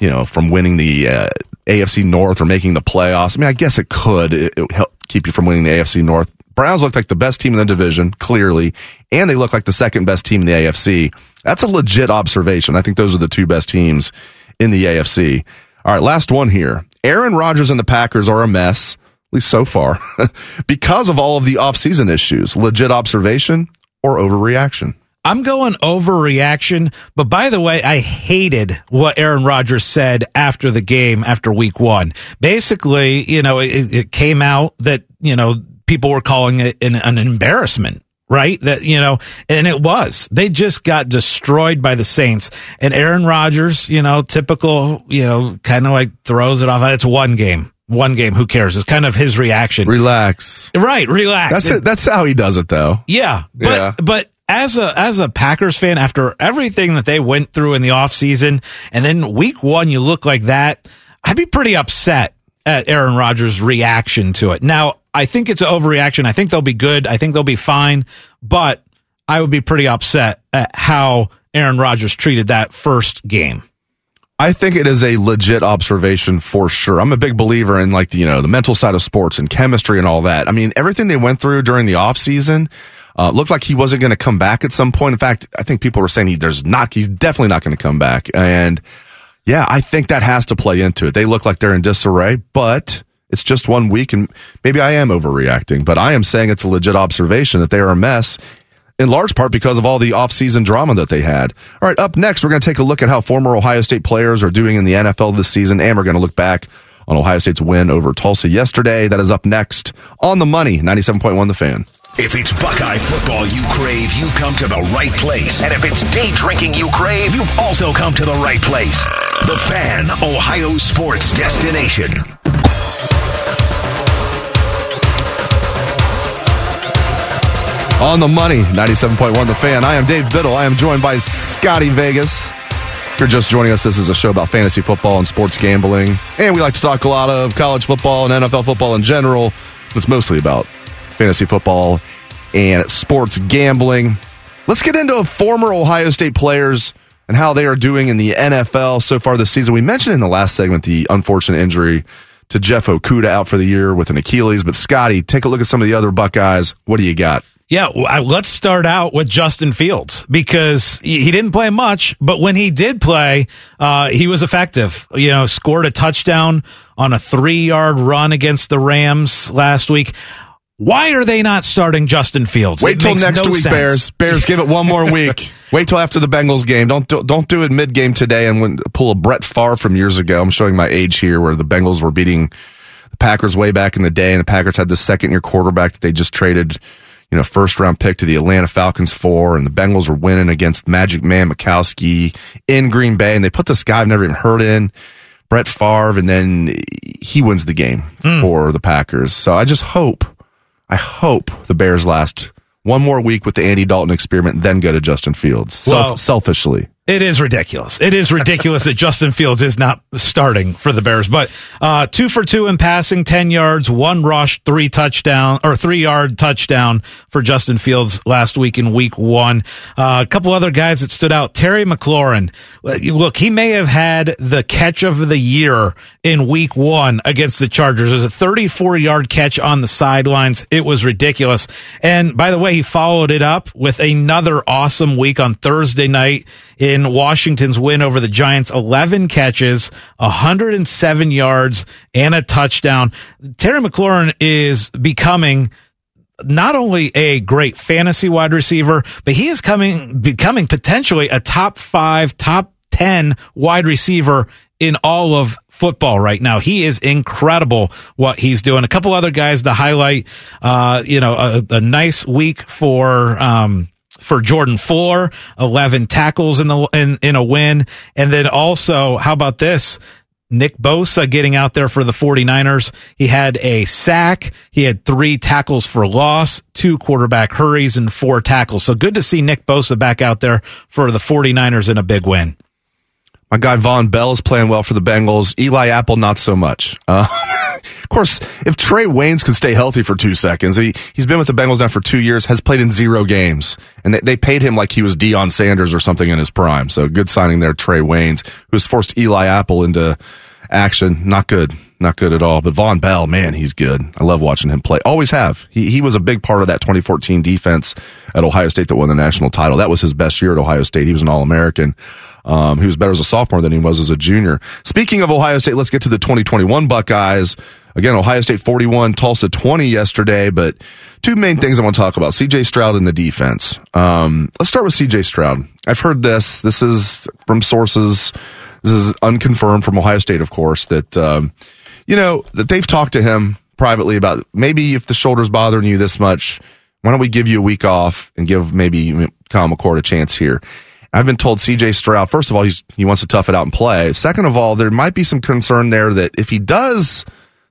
you know, from winning the AFC North or making the playoffs. I mean, I guess it could. It help keep you from winning the AFC North. Browns looked like the best team in the division, clearly, and they look like the second best team in the AFC. That's a legit observation. I think those are the two best teams in the AFC. All right, last one here. Aaron Rodgers and the Packers are a mess, at least so far, because of all of the offseason issues. Legit observation or overreaction? I'm going overreaction, but by the way, I hated what Aaron Rodgers said after the game, after week one. Basically, you know, it came out that, you know, people were calling it an embarrassment, right? That, you know, and it was. They just got destroyed by the Saints. And Aaron Rodgers, you know, typical, you know, kind of like throws it off. It's one game. One game, who cares? It's kind of his reaction. Relax. Right, relax. That's how he does it, though. Yeah. But as a Packers fan, after everything that they went through in the offseason, and then week one you look like that, I'd be pretty upset at Aaron Rodgers' reaction to it. Now, I think it's an overreaction. I think they'll be good. I think they'll be fine. But I would be pretty upset at how Aaron Rodgers treated that first game. I think it is a legit observation for sure. I'm a big believer in, like, you know, the mental side of sports and chemistry and all that. I mean, everything they went through during the offseason looked like he wasn't going to come back at some point. In fact, I think people were saying he's definitely not going to come back. And yeah, I think that has to play into it. They look like they're in disarray, but it's just one week, and maybe I am overreacting, but I am saying it's a legit observation that they are a mess, in large part because of all the offseason drama that they had. All right, up next, we're going to take a look at how former Ohio State players are doing in the NFL this season, and we're going to look back on Ohio State's win over Tulsa yesterday. That is up next on The Money, 97.1 The Fan. If it's Buckeye football you crave, you come to the right place. And if it's day drinking you crave, you've also come to the right place. The Fan, Ohio sports destination. On The Money, 97.1 The Fan. I am Dave Biddle. I am joined by Scotty Vegas. If you're just joining us, this is a show about fantasy football and sports gambling. And we like to talk a lot of college football and NFL football in general. It's mostly about fantasy football and sports gambling. Let's get into former Ohio State players and how they are doing in the NFL so far this season. We mentioned in the last segment the unfortunate injury to Jeff Okudah, out for the year with an Achilles. But Scotty, take a look at some of the other Buckeyes. What do you got? Yeah, let's start out with Justin Fields, because he didn't play much, but when he did play, he was effective. You know, scored a touchdown on a 3-yard run against the Rams last week. Why are they not starting Justin Fields? Wait till next week, Bears. Bears, give it one more week. Wait till after the Bengals game. Don't do it mid-game today and pull a Brett Favre from years ago. I'm showing my age here, where the Bengals were beating the Packers way back in the day, and the Packers had the second-year quarterback that they just traded, you know, first-round pick to the Atlanta Falcons for, and the Bengals were winning against Magic Man Mikowski in Green Bay, and they put this guy I've never even heard in, Brett Favre, and then he wins the game for the Packers. So I hope the Bears last one more week with the Andy Dalton experiment, then go to Justin Fields, selfishly. It is ridiculous. It is ridiculous that Justin Fields is not starting for the Bears. But 2 for 2 in passing, 10 yards, 1 rush, 3-yard touchdown for Justin Fields last week in week one. A couple other guys that stood out. Terry McLaurin. Look, he may have had the catch of the year in week one against the Chargers. It was a 34-yard catch on the sidelines. It was ridiculous. And by the way, he followed it up with another awesome week on Thursday night in Washington's win over the Giants, 11 catches, 107 yards, and a touchdown. Terry McLaurin is becoming not only a great fantasy wide receiver, but he is becoming potentially a top 5, top 10 wide receiver in all of football right now. He is incredible what he's doing. A couple other guys to highlight, a nice week for Jordan Fuller, 11 tackles in a win. And then also, how about this? Nick Bosa getting out there for the 49ers. He had a sack. He had 3 tackles for loss, 2 quarterback hurries, and 4 tackles. So good to see Nick Bosa back out there for the 49ers in a big win. My guy Von Bell is playing well for the Bengals. Eli Apple, not so much. Of course, if Trey Waynes could stay healthy for 2 seconds, he's been with the Bengals now for 2 years, has played in 0 games, and they paid him like he was Deion Sanders or something in his prime. So good signing there, Trey Waynes, who's forced Eli Apple into action. Not good. Not good at all. But Von Bell, man, he's good. I love watching him play. Always have. He was a big part of that 2014 defense at Ohio State that won the national title. That was his best year at Ohio State. He was an All-American. He was better as a sophomore than he was as a junior. Speaking of Ohio State, let's get to the 2021 Buckeyes. Again, Ohio State 41, Tulsa 20 yesterday, but two main things I want to talk about, C.J. Stroud and the defense. Let's start with C.J. Stroud. I've heard this. This is from sources. This is unconfirmed from Ohio State, of course, that that they've talked to him privately about maybe if the shoulder's bothering you this much, why don't we give you a week off and give maybe Kyle McCord a chance here? I've been told C.J. Stroud, first of all, he wants to tough it out and play. Second of all, there might be some concern there that if he does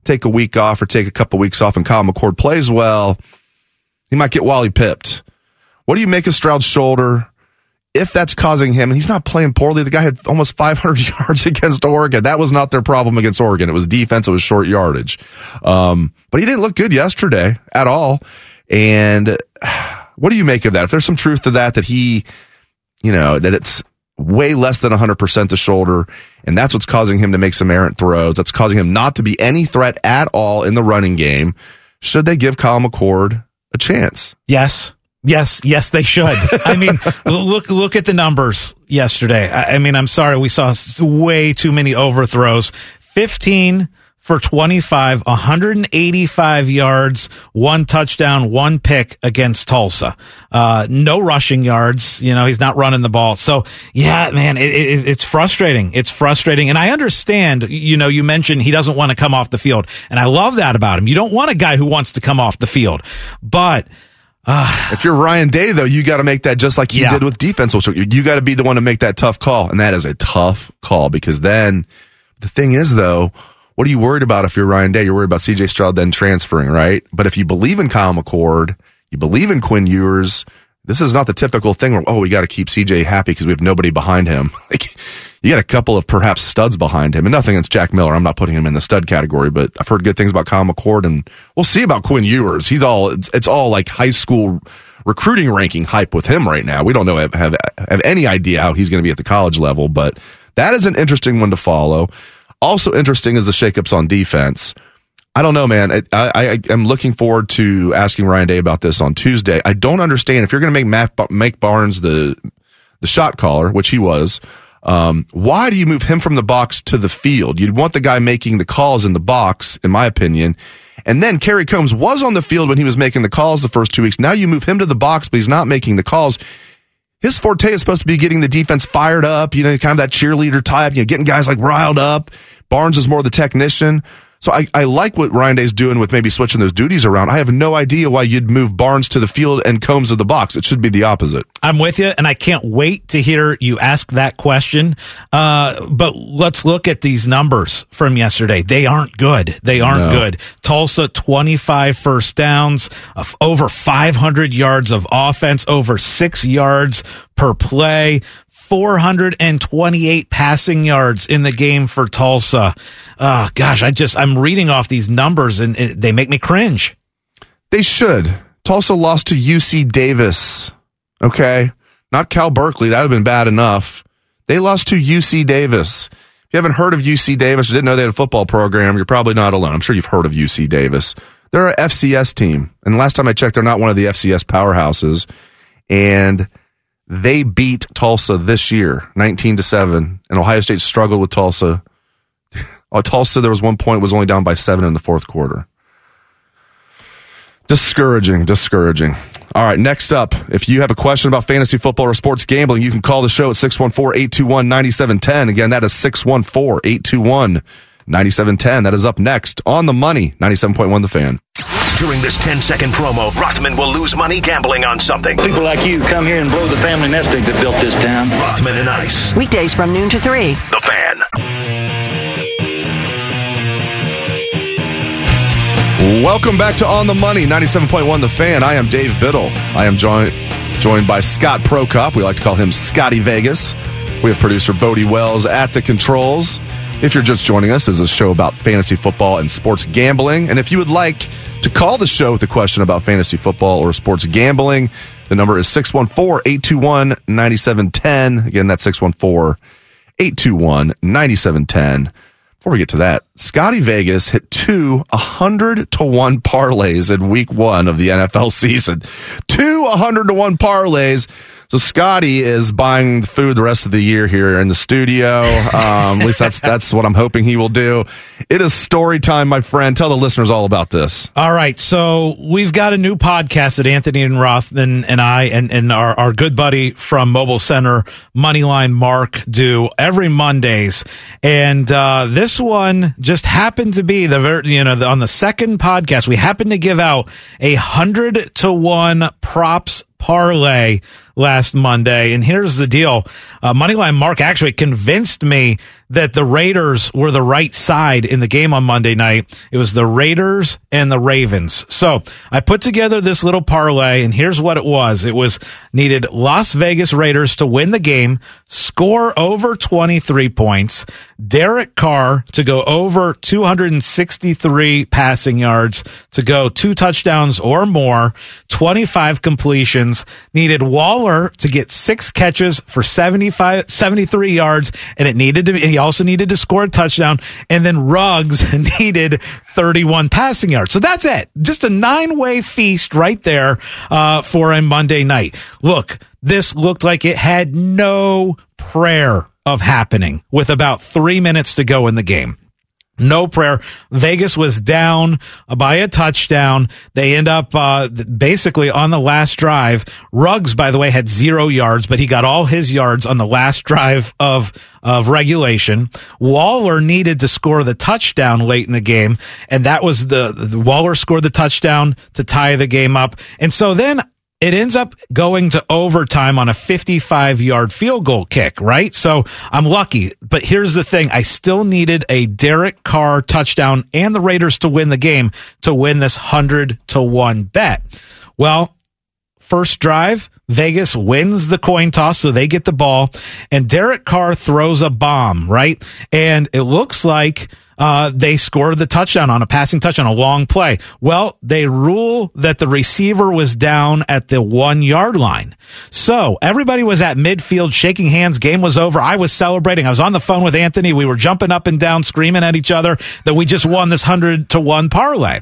take a week off or take a couple weeks off and Kyle McCord plays well, he might get Wally pipped. What do you make of Stroud's shoulder? If that's causing him, and he's not playing poorly, the guy had almost 500 yards against Oregon. That was not their problem against Oregon. It was defense. It was short yardage. But he didn't look good yesterday at all. And what do you make of that? If there's some truth to that, that he, that it's way less than 100% the shoulder, and that's what's causing him to make some errant throws. That's causing him not to be any threat at all in the running game. Should they give Kyle McCord a chance? Yes. Yes, they should. I mean, look at the numbers yesterday. I mean, I'm sorry, we saw way too many overthrows. 15 for 25, 185 yards, 1 touchdown, 1 pick against Tulsa. No rushing yards. He's not running the ball. So, yeah, man, it's frustrating. It's frustrating. And I understand, you mentioned he doesn't want to come off the field. And I love that about him. You don't want a guy who wants to come off the field. But if you're Ryan Day, though, you got to make that just like he did with defense. You got to be the one to make that tough call, and that is a tough call because then the thing is, though, what are you worried about if you're Ryan Day? You're worried about C.J. Stroud then transferring, right? But if you believe in Kyle McCord, you believe in Quinn Ewers, this is not the typical thing where, we got to keep C.J. happy because we have nobody behind him. Like, you got a couple of perhaps studs behind him, and nothing against Jack Miller. I'm not putting him in the stud category, but I've heard good things about Kyle McCord, and we'll see about Quinn Ewers. It's all like high school recruiting ranking hype with him right now. We don't know have any idea how he's going to be at the college level, but that is an interesting one to follow. Also interesting is the shakeups on defense. I don't know, man. I am looking forward to asking Ryan Day about this on Tuesday. I don't understand if you're going to make Matt Barnes the shot caller, which he was. Why do you move him from the box to the field? You'd want the guy making the calls in the box, in my opinion. And then Kerry Combs was on the field when he was making the calls the first 2 weeks. Now you move him to the box, but he's not making the calls. His forte is supposed to be getting the defense fired up, kind of that cheerleader type, getting guys like riled up. Barnes is more the technician. So I like what Ryan Day's doing with maybe switching those duties around. I have no idea why you'd move Barnes to the field and Combs to the box. It should be the opposite. I'm with you, and I can't wait to hear you ask that question. But let's look at these numbers from yesterday. They aren't good. They aren't good. Tulsa, 25 first downs, over 500 yards of offense, over 6 yards per play. 428 passing yards in the game for Tulsa. Oh, gosh, I'm reading off these numbers, and they make me cringe. They should. Tulsa lost to UC Davis, okay? Not Cal Berkeley. That would have been bad enough. They lost to UC Davis. If you haven't heard of UC Davis, you didn't know they had a football program, you're probably not alone. I'm sure you've heard of UC Davis. They're an FCS team, and last time I checked, they're not one of the FCS powerhouses, and they beat Tulsa this year, 19-7, and Ohio State struggled with Tulsa. Tulsa, there was one point, was only down by 7 in the fourth quarter. Discouraging. All right, next up, if you have a question about fantasy football or sports gambling, you can call the show at 614-821-9710. Again, that is 614-821-9710. That is up next on The Money, 97.1 The Fan. During this 10-second promo, Rothman will lose money gambling on something. People like you come here and blow the family nest egg that built this town. Rothman and Ice. Weekdays from noon to 3. The Fan. Welcome back to On the Money, 97.1 The Fan. I am Dave Biddle. I am joined by Scott Prokop. We like to call him Scotty Vegas. We have producer Bodie Wells at the controls. If you're just joining us, this is a show about fantasy football and sports gambling. And if you would like to call the show with a question about fantasy football or sports gambling, the number is 614-821-9710. Again, that's 614-821-9710. Before we get to that, Scotty Vegas hit two 100-to-1 parlays in week one of the NFL season. Two 100-to-1 parlays. So Scotty is buying the food the rest of the year here in the studio. At least that's what I'm hoping he will do. It is story time, my friend. Tell the listeners all about this. All right. So we've got a new podcast that Anthony and Rothman and I and our good buddy from Mobile Center, Moneyline Mark, do every Mondays. And this one just happened to be on the second podcast, we happened to give out a 100-to-1 props parlay last Monday. And here's the deal. Moneyline Mark actually convinced me that the Raiders were the right side in the game on Monday night. It was the Raiders and the Ravens. So I put together this little parlay, and here's what it was. It was needed Las Vegas Raiders to win the game, score over 23 points, Derek Carr to go over 263 passing yards, to go two touchdowns or more, 25 completions, needed Waller to get 6 catches for 73 yards, and he also needed to score a touchdown, and then Ruggs needed 31 passing yards. So that's it. Just a 9-way feast right there for a Monday night. Look, this looked like it had no prayer of happening with about 3 minutes to go in the game. No prayer. Vegas was down by a touchdown. They end up basically on the last drive. Ruggs, by the way, had 0 yards, but he got all his yards on the last drive of regulation. Waller needed to score the touchdown late in the game, and that was the Waller scored the touchdown to tie the game up. And so then it ends up going to overtime on a 55-yard field goal kick, right? So I'm lucky. But here's the thing. I still needed a Derek Carr touchdown and the Raiders to win the game to win this 100-to-1 bet. Well, first drive, Vegas wins the coin toss, so they get the ball. And Derek Carr throws a bomb, right? And it looks like they scored the touchdown on a passing touchdown, a long play. Well, they rule that the receiver was down at the 1-yard line. So everybody was at midfield shaking hands. Game was over. I was celebrating. I was on the phone with Anthony. We were jumping up and down, screaming at each other that we just won this 100-to-1 parlay.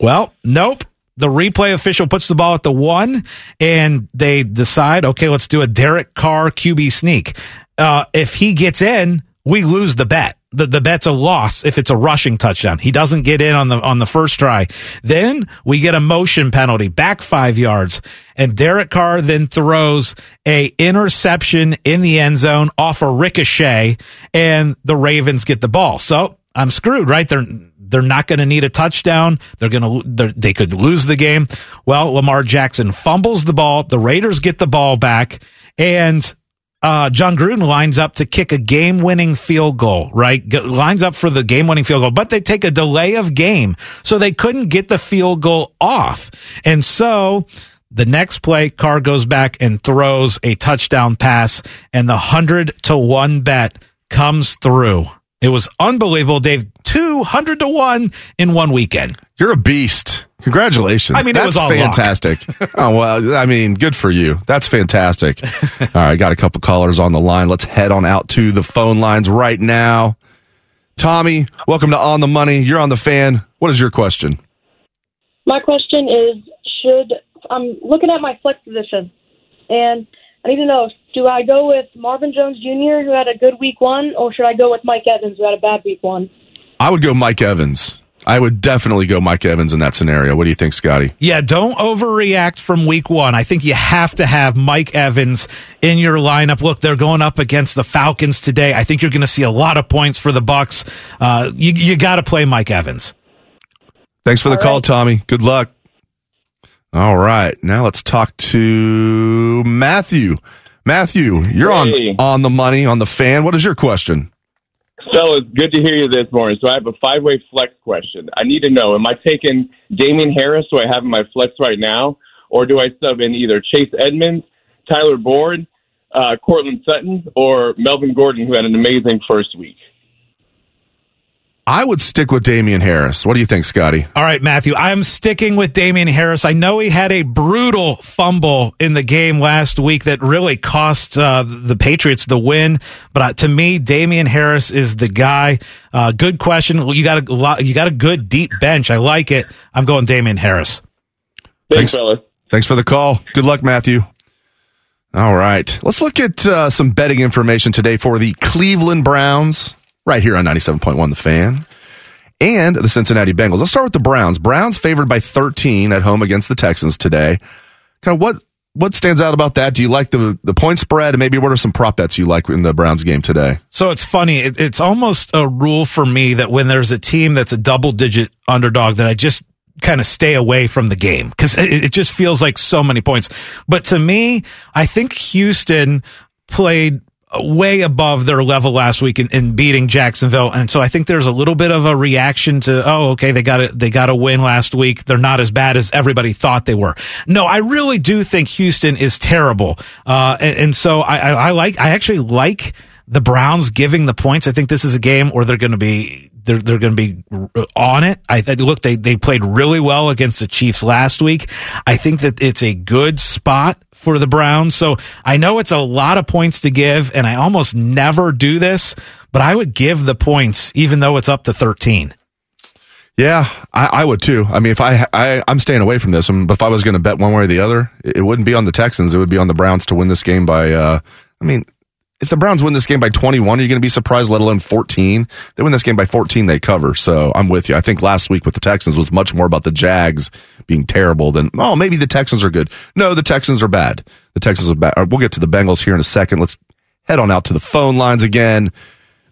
Well, nope. The replay official puts the ball at the 1, and they decide, okay, let's do a Derek Carr QB sneak. If he gets in, we lose the bet. The bet's a loss if it's a rushing touchdown. He doesn't get in on the first try. Then we get a motion penalty, back 5 yards, and Derek Carr then throws a interception in the end zone off a ricochet, and the Ravens get the ball. So I'm screwed, right? They're not going to need a touchdown. They could lose the game. Well, Lamar Jackson fumbles the ball. The Raiders get the ball back, and John Gruden lines up to kick a game-winning field goal, right? Lines up for the game-winning field goal, but they take a delay of game, so they couldn't get the field goal off. And so the next play, Carr goes back and throws a touchdown pass, and the 100-to-1 bet comes through. It was unbelievable, Dave. 200-to-1 in one weekend. You're a beast. Congratulations. I mean, that's fantastic. Oh, well, I mean, good for you. That's fantastic. All right, got a couple callers on the line. Let's head on out to the phone lines right now. Tommy, welcome to On the Money. You're on the Fan. What is your question? My question is, I'm looking at my flex position, and I need to know, do I go with Marvin Jones Jr., who had a good week one, or should I go with Mike Evans, who had a bad week one? I would go Mike Evans. I would definitely go Mike Evans in that scenario. What do you think, Scotty? Yeah, don't overreact from week one. I think you have to have Mike Evans in your lineup. Look, they're going up against the Falcons today. I think you're going to see a lot of points for the Bucs. You got to play Mike Evans. Thanks for the call, Tommy. Good luck. All right, now let's talk to Matthew. Matthew, you're on the Money, on the Fan. What is your question? Fellas, good to hear you this morning. So I have a 5-way flex question. I need to know, am I taking Damian Harris, who I have in my flex right now, or do I sub in either Chase Edmonds, Tyler Boyd, Cortland Sutton, or Melvin Gordon, who had an amazing first week? I would stick with Damian Harris. What do you think, Scotty? All right, Matthew, I'm sticking with Damian Harris. I know he had a brutal fumble in the game last week that really cost the Patriots the win. But to me, Damian Harris is the guy. Good question. You got a good deep bench. I like it. I'm going Damian Harris. Thanks, fella. Thanks for the call. Good luck, Matthew. All right. Let's look at some betting information today for the Cleveland Browns, right here on 97.1 The Fan, and the Cincinnati Bengals. Let's start with the Browns. Browns favored by 13 at home against the Texans today. Kind of what stands out about that? Do you like the point spread? And maybe what are some prop bets you like in the Browns game today? So it's funny. It's almost a rule for me that when there's a team that's a double-digit underdog that I just kind of stay away from the game because it just feels like so many points. But to me, I think Houston played way above their level last week in beating Jacksonville. And so I think there's a little bit of a reaction to, oh, okay, they got a win last week. They're not as bad as everybody thought they were. No, I really do think Houston is terrible. And so I actually like the Browns giving the points. I think this is a game where they're going to be on it. They played really well against the Chiefs last week. I think that it's a good spot for the Browns. So I know it's a lot of points to give, and I almost never do this, but I would give the points even though it's up to 13. Yeah, I would too. I mean, if I'm staying away from this. But if I was going to bet one way or the other, it wouldn't be on the Texans. It would be on the Browns to win this game by, if the Browns win this game by 21, are you going to be surprised, let alone 14? They win this game by 14, they cover. So I'm with you. I think last week with the Texans was much more about the Jags being terrible than, oh, maybe the Texans are good. No, the Texans are bad. The Texans are bad. We'll get to the Bengals here in a second. Let's head on out to the phone lines again.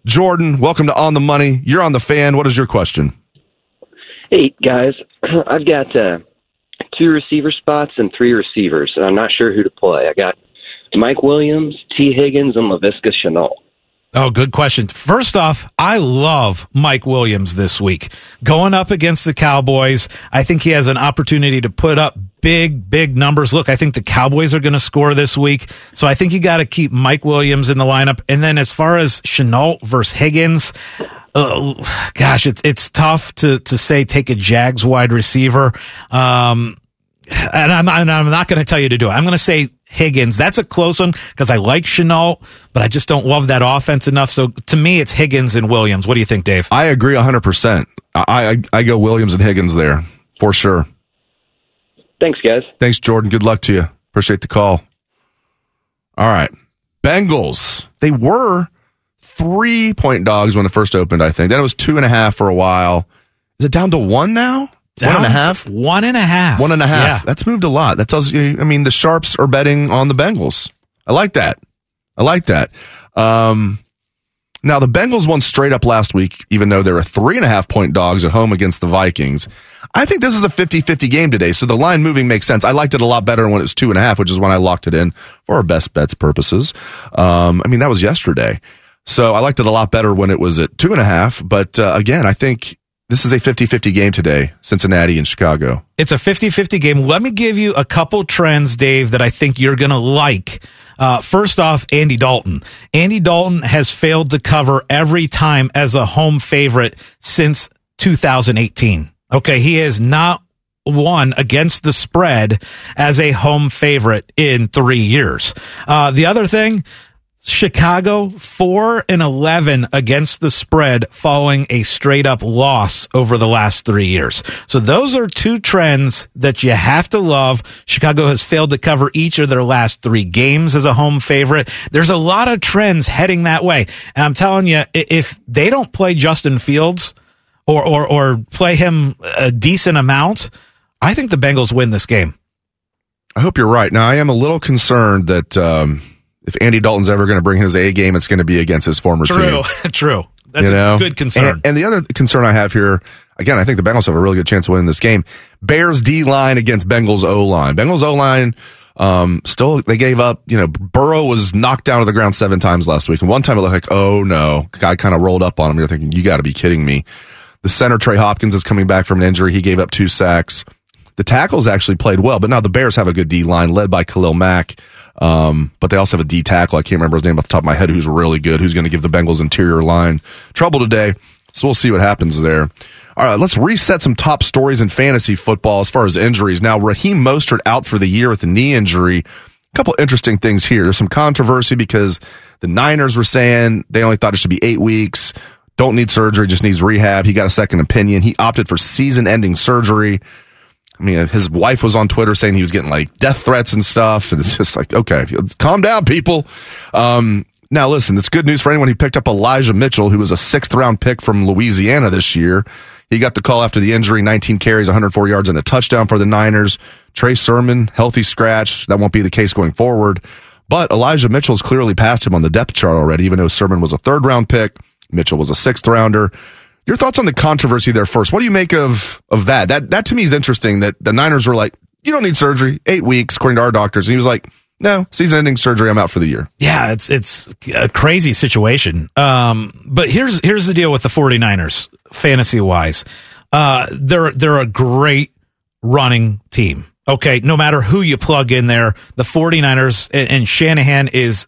Jordan, welcome to On the Money. You're on the Fan. What is your question? Hey, guys. I've got two receiver spots and three receivers, and I'm not sure who to play. I got Mike Williams, T. Higgins, and Laviska Shenault. Oh, good question. First off, I love Mike Williams this week. Going up against the Cowboys, I think he has an opportunity to put up big numbers. Look, I think the Cowboys are going to score this week, so I think you got to keep Mike Williams in the lineup. And then as far as Shenault versus Higgins, gosh, it's tough to say take a Jags wide receiver. And I'm not going to tell you to do it. I'm going to say Higgins. That's a close one because I like Shenault, but I just don't love that offense enough. So to me, it's Higgins and Williams. What do you think, Dave? I agree 100%. I go Williams and Higgins there for sure. Thanks, guys. Thanks, Jordan. Good luck to you. Appreciate the call. All right. Bengals. They were 3-point dogs when it first opened, I think. Then it was 2.5 for a while. Is it down to 1 now? Down 1.5? 1.5. 1.5. Yeah. That's moved a lot. That tells you, I mean, the Sharps are betting on the Bengals. I like that. Now, the Bengals won straight up last week, even though they were 3.5-point dogs at home against the Vikings. I think this is a 50-50 game today, so the line moving makes sense. I liked it a lot better when it was 2.5, which is when I locked it in for our best bets purposes. That was yesterday. So I liked it a lot better when it was at 2.5, but again, I think this is a 50-50 game today, Cincinnati and Chicago. It's a 50-50 game. Let me give you a couple trends, Dave, that I think you're going to like. First off, Andy Dalton. Andy Dalton has failed to cover every time as a home favorite since 2018. Okay, he has not won against the spread as a home favorite in 3 years. The other thing, Chicago 4-11 against the spread following a straight up loss over the last 3 years. So those are two trends that you have to love. Chicago has failed to cover each of their last 3 games as a home favorite. There's a lot of trends heading that way. And I'm telling you, if they don't play Justin Fields or play him a decent amount, I think the Bengals win this game. I hope you're right. Now, I am a little concerned that if Andy Dalton's ever going to bring his A game, it's going to be against his former team. True. That's a good concern. And the other concern I have here, again, I think the Bengals have a really good chance of winning this game. Bears D-line against Bengals O-line. Bengals O-line, they gave up. Burrow was knocked down to the ground 7 times last week. And one time it looked like, oh, no. Guy kind of rolled up on him. You're thinking, you got to be kidding me. The center, Trey Hopkins, is coming back from an injury. He gave up 2 sacks. The tackles actually played well, but now the Bears have a good D-line led by Khalil Mack. But they also have a D tackle. I can't remember his name off the top of my head, who's really good, who's going to give the Bengals interior line trouble today. So we'll see what happens there. All right, let's reset some top stories in fantasy football as far as injuries. Now, Raheem Mostert out for the year with a knee injury. A couple interesting things here. There's some controversy because the Niners were saying they only thought it should be 8 weeks. Don't need surgery, just needs rehab. He got a second opinion. He opted for season-ending surgery. I mean, his wife was on Twitter saying he was getting like death threats and stuff. And it's just like, okay, calm down, people. Now, listen, it's good news for anyone who picked up Elijah Mitchell, who was a sixth-round pick from Louisiana this year. He got the call after the injury, 19 carries, 104 yards, and a touchdown for the Niners. Trey Sermon, healthy scratch. That won't be the case going forward. But Elijah Mitchell's clearly passed him on the depth chart already, even though Sermon was a third-round pick. Mitchell was a sixth-rounder. Your thoughts on the controversy there first. What do you make of that? That to me is interesting that the Niners were like, you don't need surgery, 8 weeks, according to our doctors. And he was like, no, season-ending surgery, I'm out for the year. Yeah, it's a crazy situation. But here's the deal with the 49ers, fantasy-wise. They're a great running team. Okay, no matter who you plug in there, the 49ers, and Shanahan is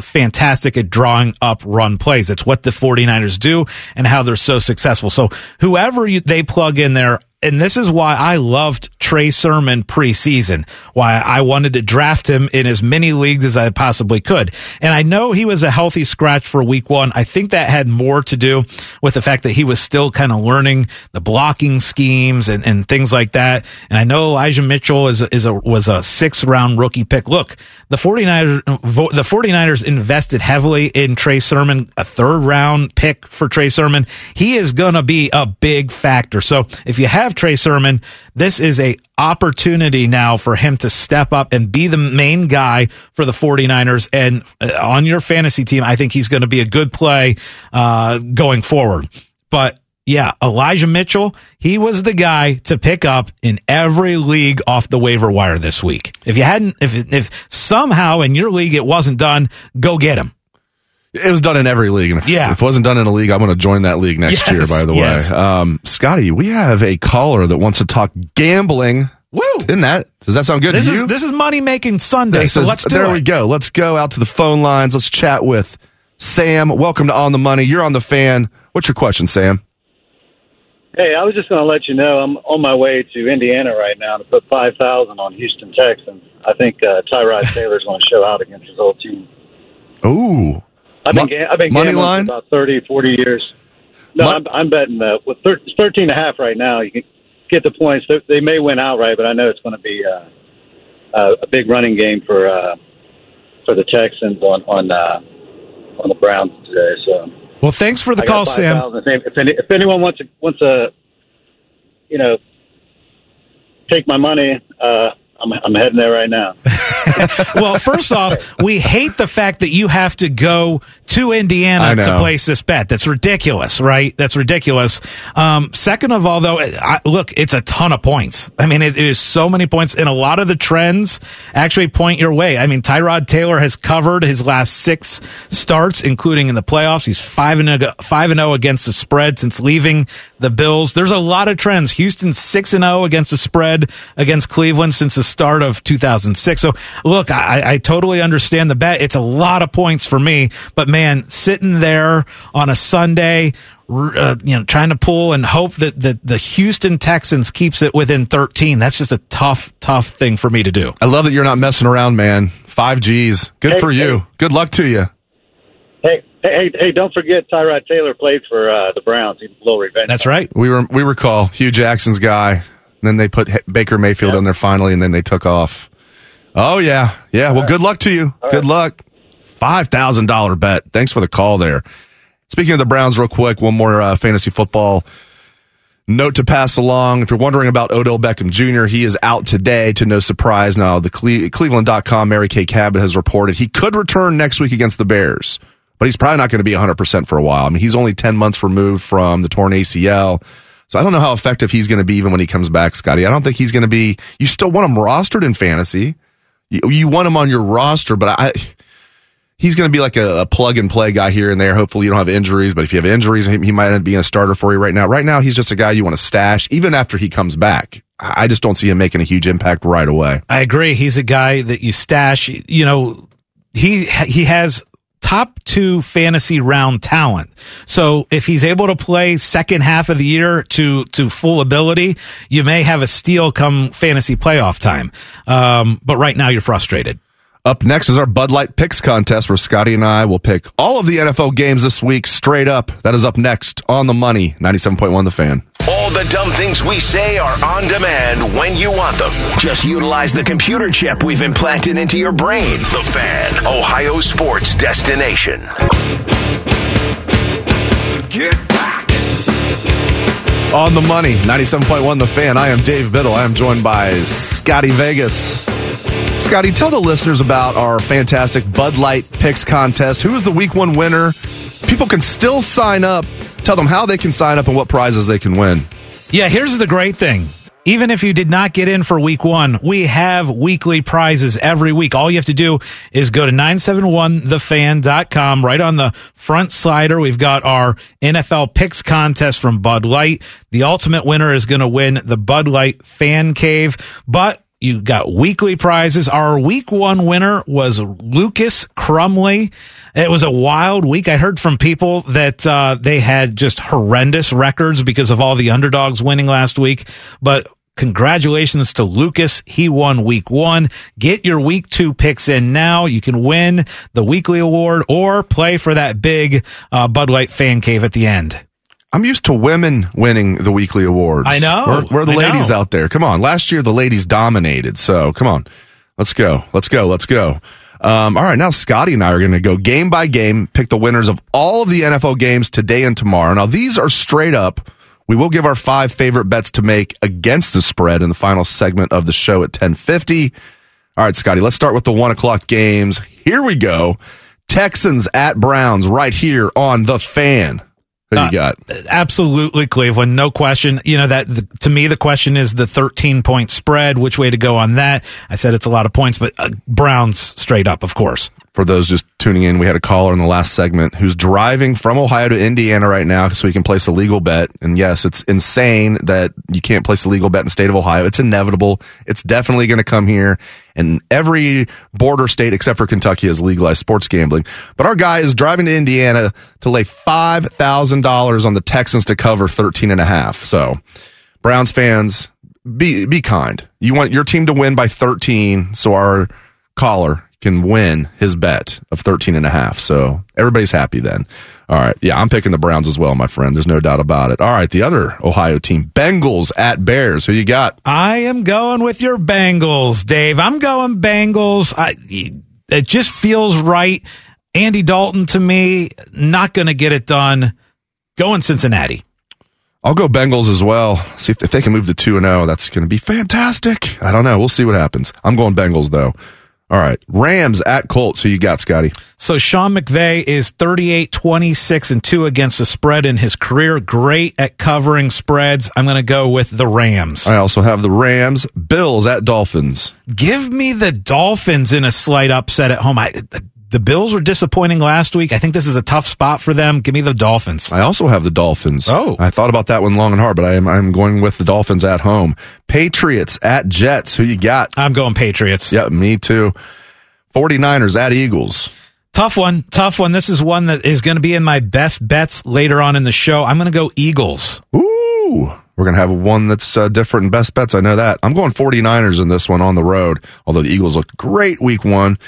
fantastic at drawing up run plays. It's what the 49ers do and how they're so successful. So whoever they plug in there, and this is why I loved Trey Sermon preseason, why I wanted to draft him in as many leagues as I possibly could. And I know he was a healthy scratch for week one. I think that had more to do with the fact that he was still kind of learning the blocking schemes and things like that. And I know Elijah Mitchell was a sixth-round rookie pick. Look, the 49ers invested heavily in Trey Sermon, a third-round pick for Trey Sermon. He is going to be a big factor. So if you have Trey Sermon, this is a opportunity now for him to step up and be the main guy for the 49ers. And on your fantasy team, I think he's going to be a good play going forward. But yeah, Elijah Mitchell, he was the guy to pick up in every league off the waiver wire this week. If somehow in your league it wasn't done, go get him. It was done in every league. And if it wasn't done in a league, I'm going to join that league next year, by the way. Scotty, we have a caller that wants to talk gambling. Woo! Does that sound good to you? This is Money Making Sunday, so let's do it. There we go. Let's go out to the phone lines. Let's chat with Sam. Welcome to On the Money. You're on the Fan. What's your question, Sam? Hey, I was just going to let you know I'm on my way to Indiana right now to put $5,000 on Houston Texans. I think Tyrod Taylor's going to show out against his old team. Ooh. I've been gambling for about 30, 40 years. No, I'm betting that with 13.5 right now, you can get the points. They may win outright, but I know it's going to be a big running game for the Texans on the Browns today. So, well, thanks for the call, Sam. If anyone wants to, you know, take my money. I'm heading there right now. Well, first off, we hate the fact that you have to go to Indiana to place this bet. That's ridiculous, right? That's ridiculous. Second of all, though, look, it's a ton of points. I mean, it is so many points, and a lot of the trends actually point your way. I mean, Tyrod Taylor has covered his last 6 starts, including in the playoffs. He's 5-0 against the spread since leaving the Bills. There's a lot of trends. Houston's 6-0 against the spread against Cleveland since the start of 2006. So look, I totally understand the bet. It's a lot of points for me, but man, sitting there on a Sunday, trying to pull and hope that the Houston Texans keeps it within 13. That's just a tough thing for me to do. I love that you're not messing around, man. 5Gs. Good for you. Hey. Good luck to you. Hey! Don't forget, Tyrod Taylor played for the Browns. He's a little revenge. That's right. We recall Hugh Jackson's guy. And then they put Baker Mayfield on there finally, and then they took off. Oh, yeah. Yeah, well, good luck to you. Good luck. $5,000 bet. Thanks for the call there. Speaking of the Browns real quick, one more fantasy football note to pass along. If you're wondering about Odell Beckham Jr., he is out today to no surprise. Now, the Cleveland.com, Mary Kay Cabot, has reported he could return next week against the Bears, but he's probably not going to be 100% for a while. I mean, he's only 10 months removed from the torn ACL. So I don't know how effective he's going to be even when he comes back, Scotty. I don't think he's going to be – you still want him rostered in fantasy. You want him on your roster, but he's going to be like a plug-and-play guy here and there. Hopefully you don't have injuries, but if you have injuries, he might end up being a starter for you right now. Right now, he's just a guy you want to stash even after he comes back. I just don't see him making a huge impact right away. I agree. He's a guy that you stash. You know, he has – top two fantasy round talent. So if he's able to play second half of the year to full ability, you may have a steal come fantasy playoff time. But right now you're frustrated. Up next is our Bud Light Picks contest where Scotty and I will pick all of the NFL games this week straight up. That is up next on The Money, 97.1 The Fan. All the dumb things we say are on demand when you want them. Just utilize the computer chip we've implanted into your brain. The Fan, Ohio sports destination. Get back. On The Money, 97.1 The Fan. I am Dave Biddle. I am joined by Scotty Vegas. Scotty, tell the listeners about our fantastic Bud Light Picks contest. Who is the week one winner? People can still sign up. Tell them how they can sign up and what prizes they can win. Yeah, here's the great thing. Even if you did not get in for week one, we have weekly prizes every week. All you have to do is go to 971thefan.com. Right on the front slider, we've got our NFL Picks contest from Bud Light. The ultimate winner is going to win the Bud Light Fan Cave. But you got weekly prizes. Our week one winner was Lucas Crumley. It was a wild week. I heard from people that they had just horrendous records because of all the underdogs winning last week. But congratulations to Lucas. He won week one. Get your week two picks in now. You can win the weekly award or play for that big Bud Light Fan Cave at the end. I'm used to women winning the weekly awards. I know. Where are the ladies out there? Come on. Last year, the ladies dominated. So, come on. Let's go. All right. Now, Scotty and I are going to go game by game, pick the winners of all of the NFL games today and tomorrow. Now, these are straight up. We will give our five favorite bets to make against the spread in the final segment of the show at 10:50. All right, Scotty, let's start with the 1 o'clock games. Here we go. Texans at Browns right here on The Fan. Who you got? Absolutely Cleveland, no question. You know, to me, the question is the 13-point spread, which way to go on that. I said it's a lot of points, but Browns straight up, of course. For those just tuning in, we had a caller in the last segment who's driving from Ohio to Indiana right now so he can place a legal bet. And yes, it's insane that you can't place a legal bet in the state of Ohio. It's inevitable. It's definitely going to come here. And every border state except for Kentucky has legalized sports gambling. But our guy is driving to Indiana to lay $5,000 on the Texans to cover 13.5. So Browns fans, be kind. You want your team to win by 13, so our caller can win his bet of 13.5. So everybody's happy then. All right. Yeah, I'm picking the Browns as well, my friend. There's no doubt about it. All right. The other Ohio team, Bengals at Bears. Who you got? I am going with your Bengals, Dave. I'm going Bengals. It just feels right. Andy Dalton, to me, not going to get it done. Going Cincinnati. I'll go Bengals as well. See if they can move to 2-0. That's going to be fantastic. I don't know. We'll see what happens. I'm going Bengals, though. All right, Rams at Colts. Who you got, Scotty? So Sean McVay is 38-26-2 against the spread in his career. Great at covering spreads. I'm going to go with the Rams. I also have the Rams. Bills at Dolphins. Give me the Dolphins in a slight upset at home. The Bills were disappointing last week. I think this is a tough spot for them. Give me the Dolphins. I also have the Dolphins. Oh. I thought about that one long and hard, but I'm going with the Dolphins at home. Patriots at Jets. Who you got? I'm going Patriots. Yeah, me too. 49ers at Eagles. Tough one. This is one that is going to be in my best bets later on in the show. I'm going to go Eagles. Ooh. We're going to have one that's different in best bets. I know that. I'm going 49ers in this one on the road, although the Eagles looked great week one.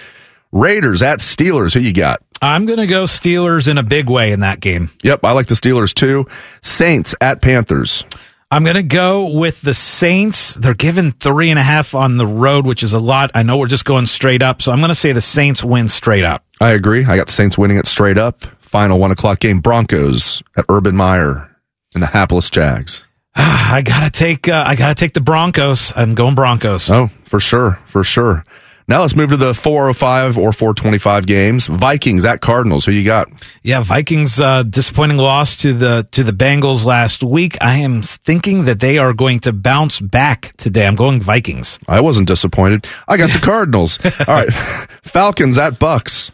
Raiders at Steelers. Who you got? I'm going to go Steelers in a big way in that game. Yep, I like the Steelers too. Saints at Panthers. I'm going to go with the Saints. They're given 3.5 on the road, which is a lot. I know we're just going straight up, so I'm going to say the Saints win straight up. I agree. I got the Saints winning it straight up. Final 1 o'clock game, Broncos at Urban Meyer and the hapless Jags. I got to take the Broncos. I'm going Broncos. Oh, for sure. Now let's move to the 4:05 or 4:25 games. Vikings at Cardinals. Who you got? Yeah, Vikings disappointing loss to the Bengals last week. I am thinking that they are going to bounce back today. I'm going Vikings. I wasn't disappointed. I got the Cardinals. All right, Falcons at Bucks.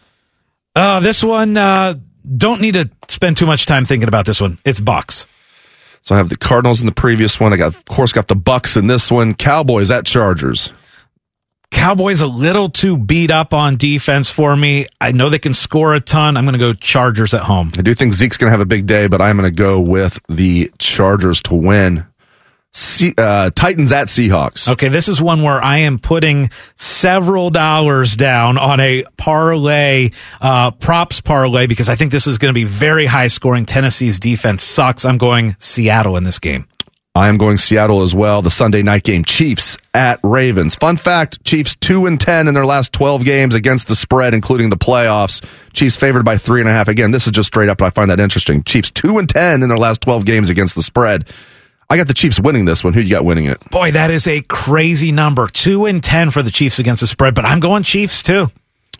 This one don't need to spend too much time thinking about this one. It's Bucks. So I have the Cardinals in the previous one. I got, of course, the Bucks in this one. Cowboys at Chargers. Cowboys a little too beat up on defense for me. I know they can score a ton. I'm going to go Chargers at home. I do think Zeke's going to have a big day, but I'm going to go with the Chargers to win. Titans at Seahawks. Okay, this is one where I am putting several dollars down on a parlay, props parlay, because I think this is going to be very high scoring. Tennessee's defense sucks. I'm going Seattle in this game. I am going Seattle as well. The Sunday night game, Chiefs at Ravens. Fun fact, Chiefs 2-10 in their last 12 games against the spread, including the playoffs. Chiefs favored by 3.5. Again, this is just straight up, but I find that interesting. Chiefs 2-10 in their last 12 games against the spread. I got the Chiefs winning this one. Who you got winning it? Boy, that is a crazy number. 2-10 for the Chiefs against the spread, but I'm going Chiefs too.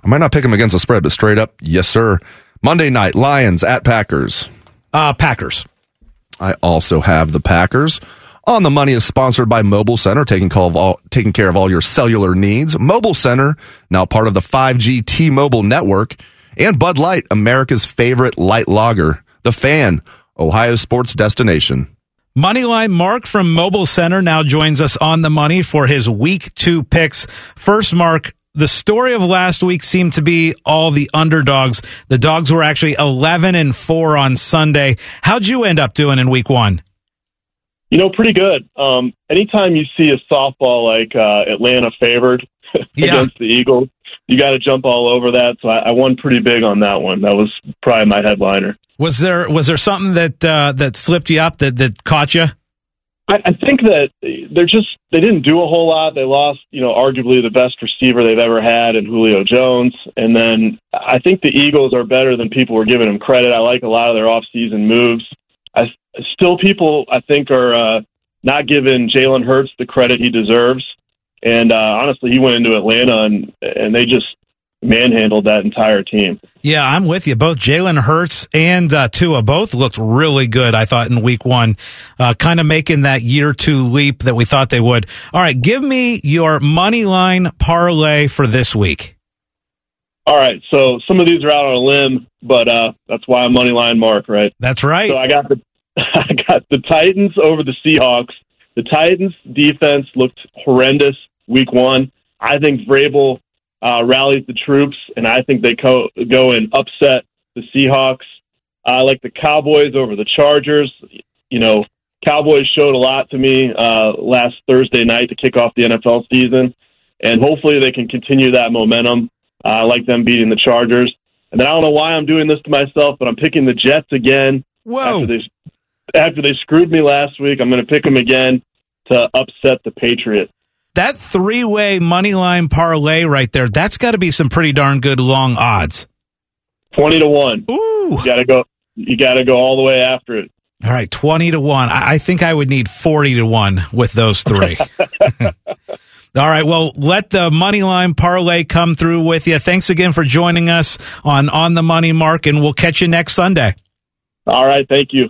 I might not pick them against the spread, but straight up, yes, sir. Monday night, Lions at Packers. Packers. I also have the Packers. On the Money is sponsored by Mobile Center, taking care of all your cellular needs. Mobile Center, now part of the 5G T-Mobile network. And Bud Light, America's favorite light lager. The Fan, Ohio sports destination. Moneyline Mark from Mobile Center now joins us on The Money for his Week 2 picks. First, Mark, the story of last week seemed to be all the underdogs. The dogs were actually 11-4 on Sunday. How'd you end up doing in Week 1? You know, pretty good. Anytime you see a softball like Atlanta favored against the Eagles, you got to jump all over that. So I won pretty big on that one. That was probably my headliner. Was there something that slipped you up that caught you? I think that they didn't do a whole lot. They lost, arguably the best receiver they've ever had in Julio Jones. And then I think the Eagles are better than people were giving them credit. I like a lot of their offseason moves. People, I think, are not giving Jalen Hurts the credit he deserves. And honestly, he went into Atlanta and they just manhandled that entire team. Yeah, I'm with you. Both Jalen Hurts and Tua both looked really good, I thought, in Week 1, kind of making that year 2 leap that we thought they would. All right, give me your money line parlay for this week. All right, so some of these are out on a limb, but that's why I'm money line Mark, right? That's right. So I got the Titans over the Seahawks. The Titans' defense looked horrendous Week 1. I think Vrabel rallies the troops, and I think they go and upset the Seahawks. I like the Cowboys over the Chargers. Cowboys showed a lot to me last Thursday night to kick off the NFL season, and hopefully they can continue that momentum. I like them beating the Chargers. And then I don't know why I'm doing this to myself, but I'm picking the Jets again. Whoa. After they screwed me last week, I'm going to pick them again to upset the Patriots. That 3-way moneyline parlay right there, that's got to be some pretty darn good long odds. 20-1. Ooh. You got to go all the way after it. All right, 20-1. I think I would need 40-1 with those three. All right, well, let the moneyline parlay come through with you. Thanks again for joining us on the Money, Mark, and we'll catch you next Sunday. All right, thank you.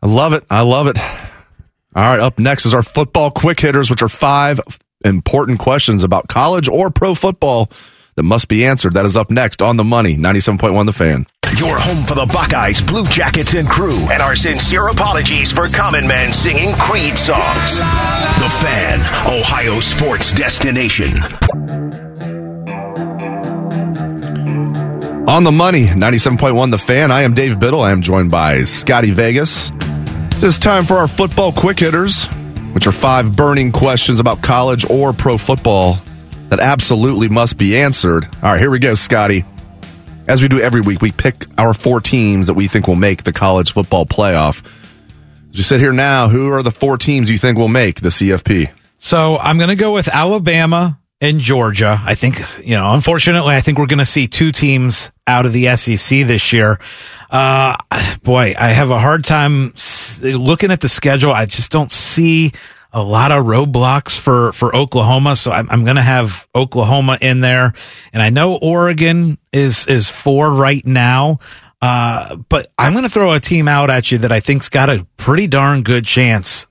I love it. All right, up next is our football quick hitters, which are 5 important questions about college or pro football that must be answered. That is up next on The Money, 97.1 The Fan. Your home for the Buckeyes, Blue Jackets, and crew, and our sincere apologies for common men singing Creed songs. The Fan, Ohio sports destination. On The Money, 97.1 The Fan. I am Dave Biddle. I am joined by Scotty Vegas. This time for our football quick hitters, which are 5 burning questions about college or pro football that absolutely must be answered. All right, here we go, Scotty. As we do every week, we pick our 4 teams that we think will make the college football playoff. As you sit here now, who are the 4 teams you think will make the CFP? So I'm going to go with Alabama and Georgia. I think, unfortunately, I think we're going to see 2 teams out of the SEC this year. Boy, I have a hard time looking at the schedule. I just don't see a lot of roadblocks for Oklahoma, so I'm going to have Oklahoma in there. And I know Oregon is 4 right now, but I'm going to throw a team out at you that I think's got a pretty darn good chance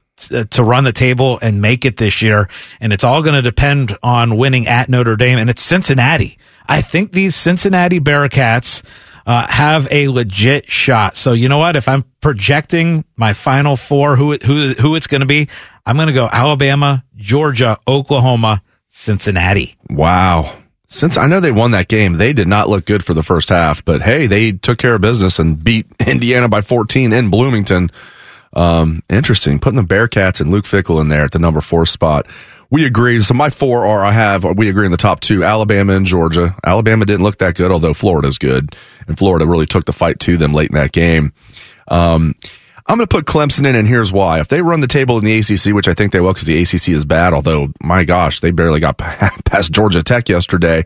to run the table and make it this year, and it's all going to depend on winning at Notre Dame, and it's Cincinnati. I think these Cincinnati Bearcats have a legit shot. So you know what? If I'm projecting my final 4, who it's going to be, I'm going to go Alabama, Georgia, Oklahoma, Cincinnati. Wow. Since I know they won that game, they did not look good for the first half, but hey, they took care of business and beat Indiana by 14 in Bloomington. Interesting. Putting the Bearcats and Luke Fickell in there at the number 4 spot. We agree. So my 4 are, we agree in the top 2, Alabama and Georgia. Alabama didn't look that good, although Florida's good. And Florida really took the fight to them late in that game. I'm going to put Clemson in, and here's why. If they run the table in the ACC, which I think they will because the ACC is bad, although, my gosh, they barely got past Georgia Tech yesterday.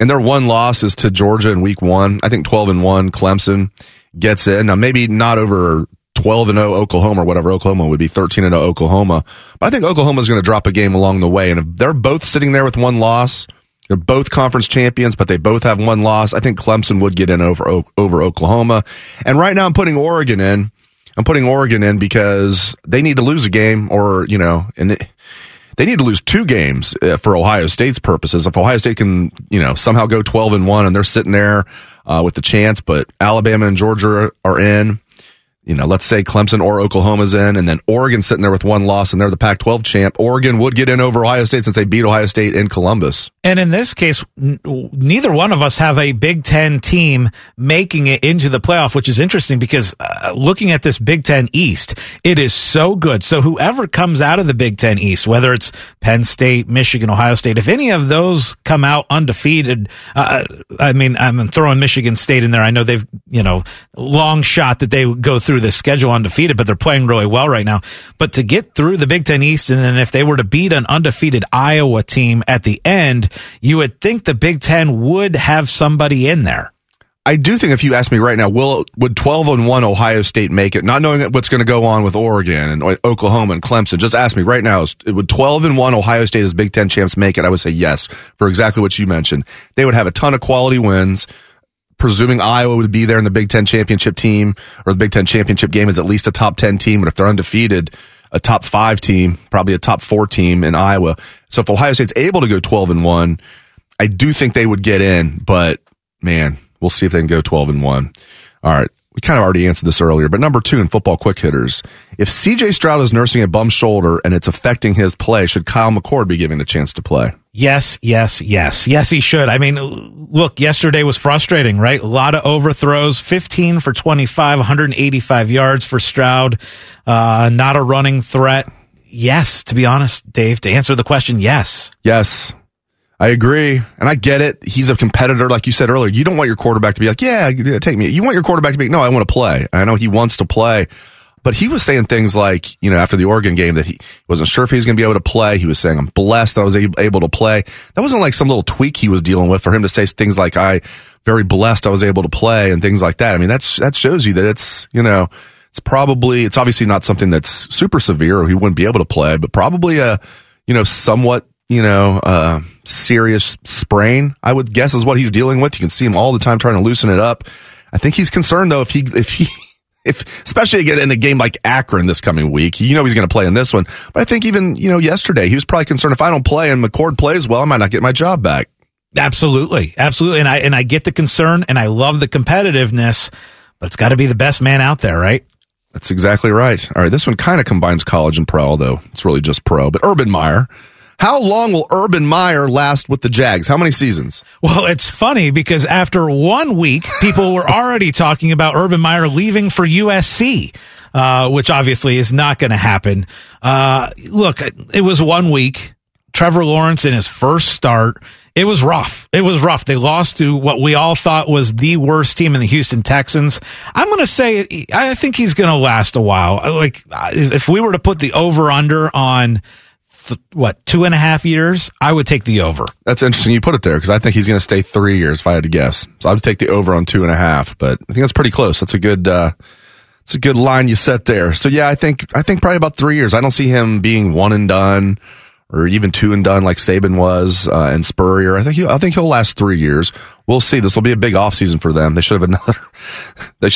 And their one loss is to Georgia in week one. I think 12-1 Clemson gets in. Now, maybe not over 12-0 Oklahoma or whatever. Oklahoma would be 13-0 Oklahoma. But I think Oklahoma is going to drop a game along the way. And if they're both sitting there with one loss, they're both conference champions, but they both have one loss, I think Clemson would get in over Oklahoma. And right now I'm putting Oregon in. I'm putting Oregon in because they need to lose a game or, you know, and they need to lose 2 games for Ohio State's purposes. If Ohio State can, you know, somehow go 12-1 and they're sitting there with the chance, but Alabama and Georgia are in. You know, let's say Clemson or Oklahoma's in, and then Oregon's sitting there with one loss, and they're the Pac-12 champ. Oregon would get in over Ohio State since they beat Ohio State in Columbus. And in this case, neither one of us have a Big Ten team making it into the playoff, which is interesting because looking at this Big Ten East, it is so good. So whoever comes out of the Big Ten East, whether it's Penn State, Michigan, Ohio State, if any of those come out undefeated, I mean, I'm throwing Michigan State in there. I know they've, you know, long shot that they go through the schedule undefeated, but they're playing really well right now. But to get through the Big Ten East, and then if they were to beat an undefeated Iowa team at the end, you would think the Big Ten would have somebody in there. I do think if you ask me right now, would 12-1 Ohio State make it? Not knowing what's going to go on with Oregon and Oklahoma and Clemson, just ask me right now, would 12-1 Ohio State as Big Ten champs make it? I would say yes, for exactly what you mentioned. They would have a ton of quality wins. Presuming Iowa would be there in the Big Ten championship team, or the Big Ten championship game is at least a top 10 team, but if they're undefeated, a top 5 team, probably a top 4 team in Iowa. So if Ohio State's able to go 12-1, I do think they would get in, but man, we'll see if they can go 12-1. All right. We kind of already answered this earlier, but number 2 in football quick hitters. If CJ Stroud is nursing a bum shoulder and it's affecting his play, should Kyle McCord be given a chance to play? Yes, yes, yes. Yes, he should. I mean, look, yesterday was frustrating, right? A lot of overthrows, 15 for 25, 185 yards for Stroud, not a running threat. Yes, to be honest, Dave, to answer the question, yes. Yes. I agree, and I get it. He's a competitor, like you said earlier. You don't want your quarterback to be like, yeah, take me. You want your quarterback to be, no, I want to play. I know he wants to play, but he was saying things like, you know, after the Oregon game that he wasn't sure if he was going to be able to play. He was saying, I'm blessed that I was able to play. That wasn't like some little tweak he was dealing with for him to say things like, I very blessed I was able to play and things like that. I mean, that shows you that it's, you know, it's obviously not something that's super severe or he wouldn't be able to play, but probably a, you know, somewhat, you know, serious sprain, I would guess, is what he's dealing with. You can see him all the time trying to loosen it up. I think he's concerned though, if especially again in a game like Akron this coming week, you know, he's going to play in this one, but I think even, you know, yesterday he was probably concerned if I don't play and McCord plays well, I might not get my job back. Absolutely. Absolutely. And I get the concern and I love the competitiveness, but it's got to be the best man out there, right? That's exactly right. All right. This one kind of combines college and pro, although it's really just pro, but Urban Meyer. How long will Urban Meyer last with the Jags? How many seasons? Well, it's funny because after 1 week, people were already talking about Urban Meyer leaving for USC, which obviously is not going to happen. Look, it was 1 week. Trevor Lawrence in his first start. It was rough. It was rough. They lost to what we all thought was the worst team in the Houston Texans. I'm going to say I think he's going to last a while. Like if we were to put the over-under on – what, 2.5 years? I would take the over. That's interesting you put it there because I think he's going to stay 3 years if I had to guess. So I would take the over on 2.5, but I think that's pretty close. That's a good it's a good line you set there. So yeah, I think probably about 3 years. I don't see him being 1 and done or even 2 and done like Saban was and Spurrier. I think he'll last 3 years. We'll see. This will be a big offseason for them. They should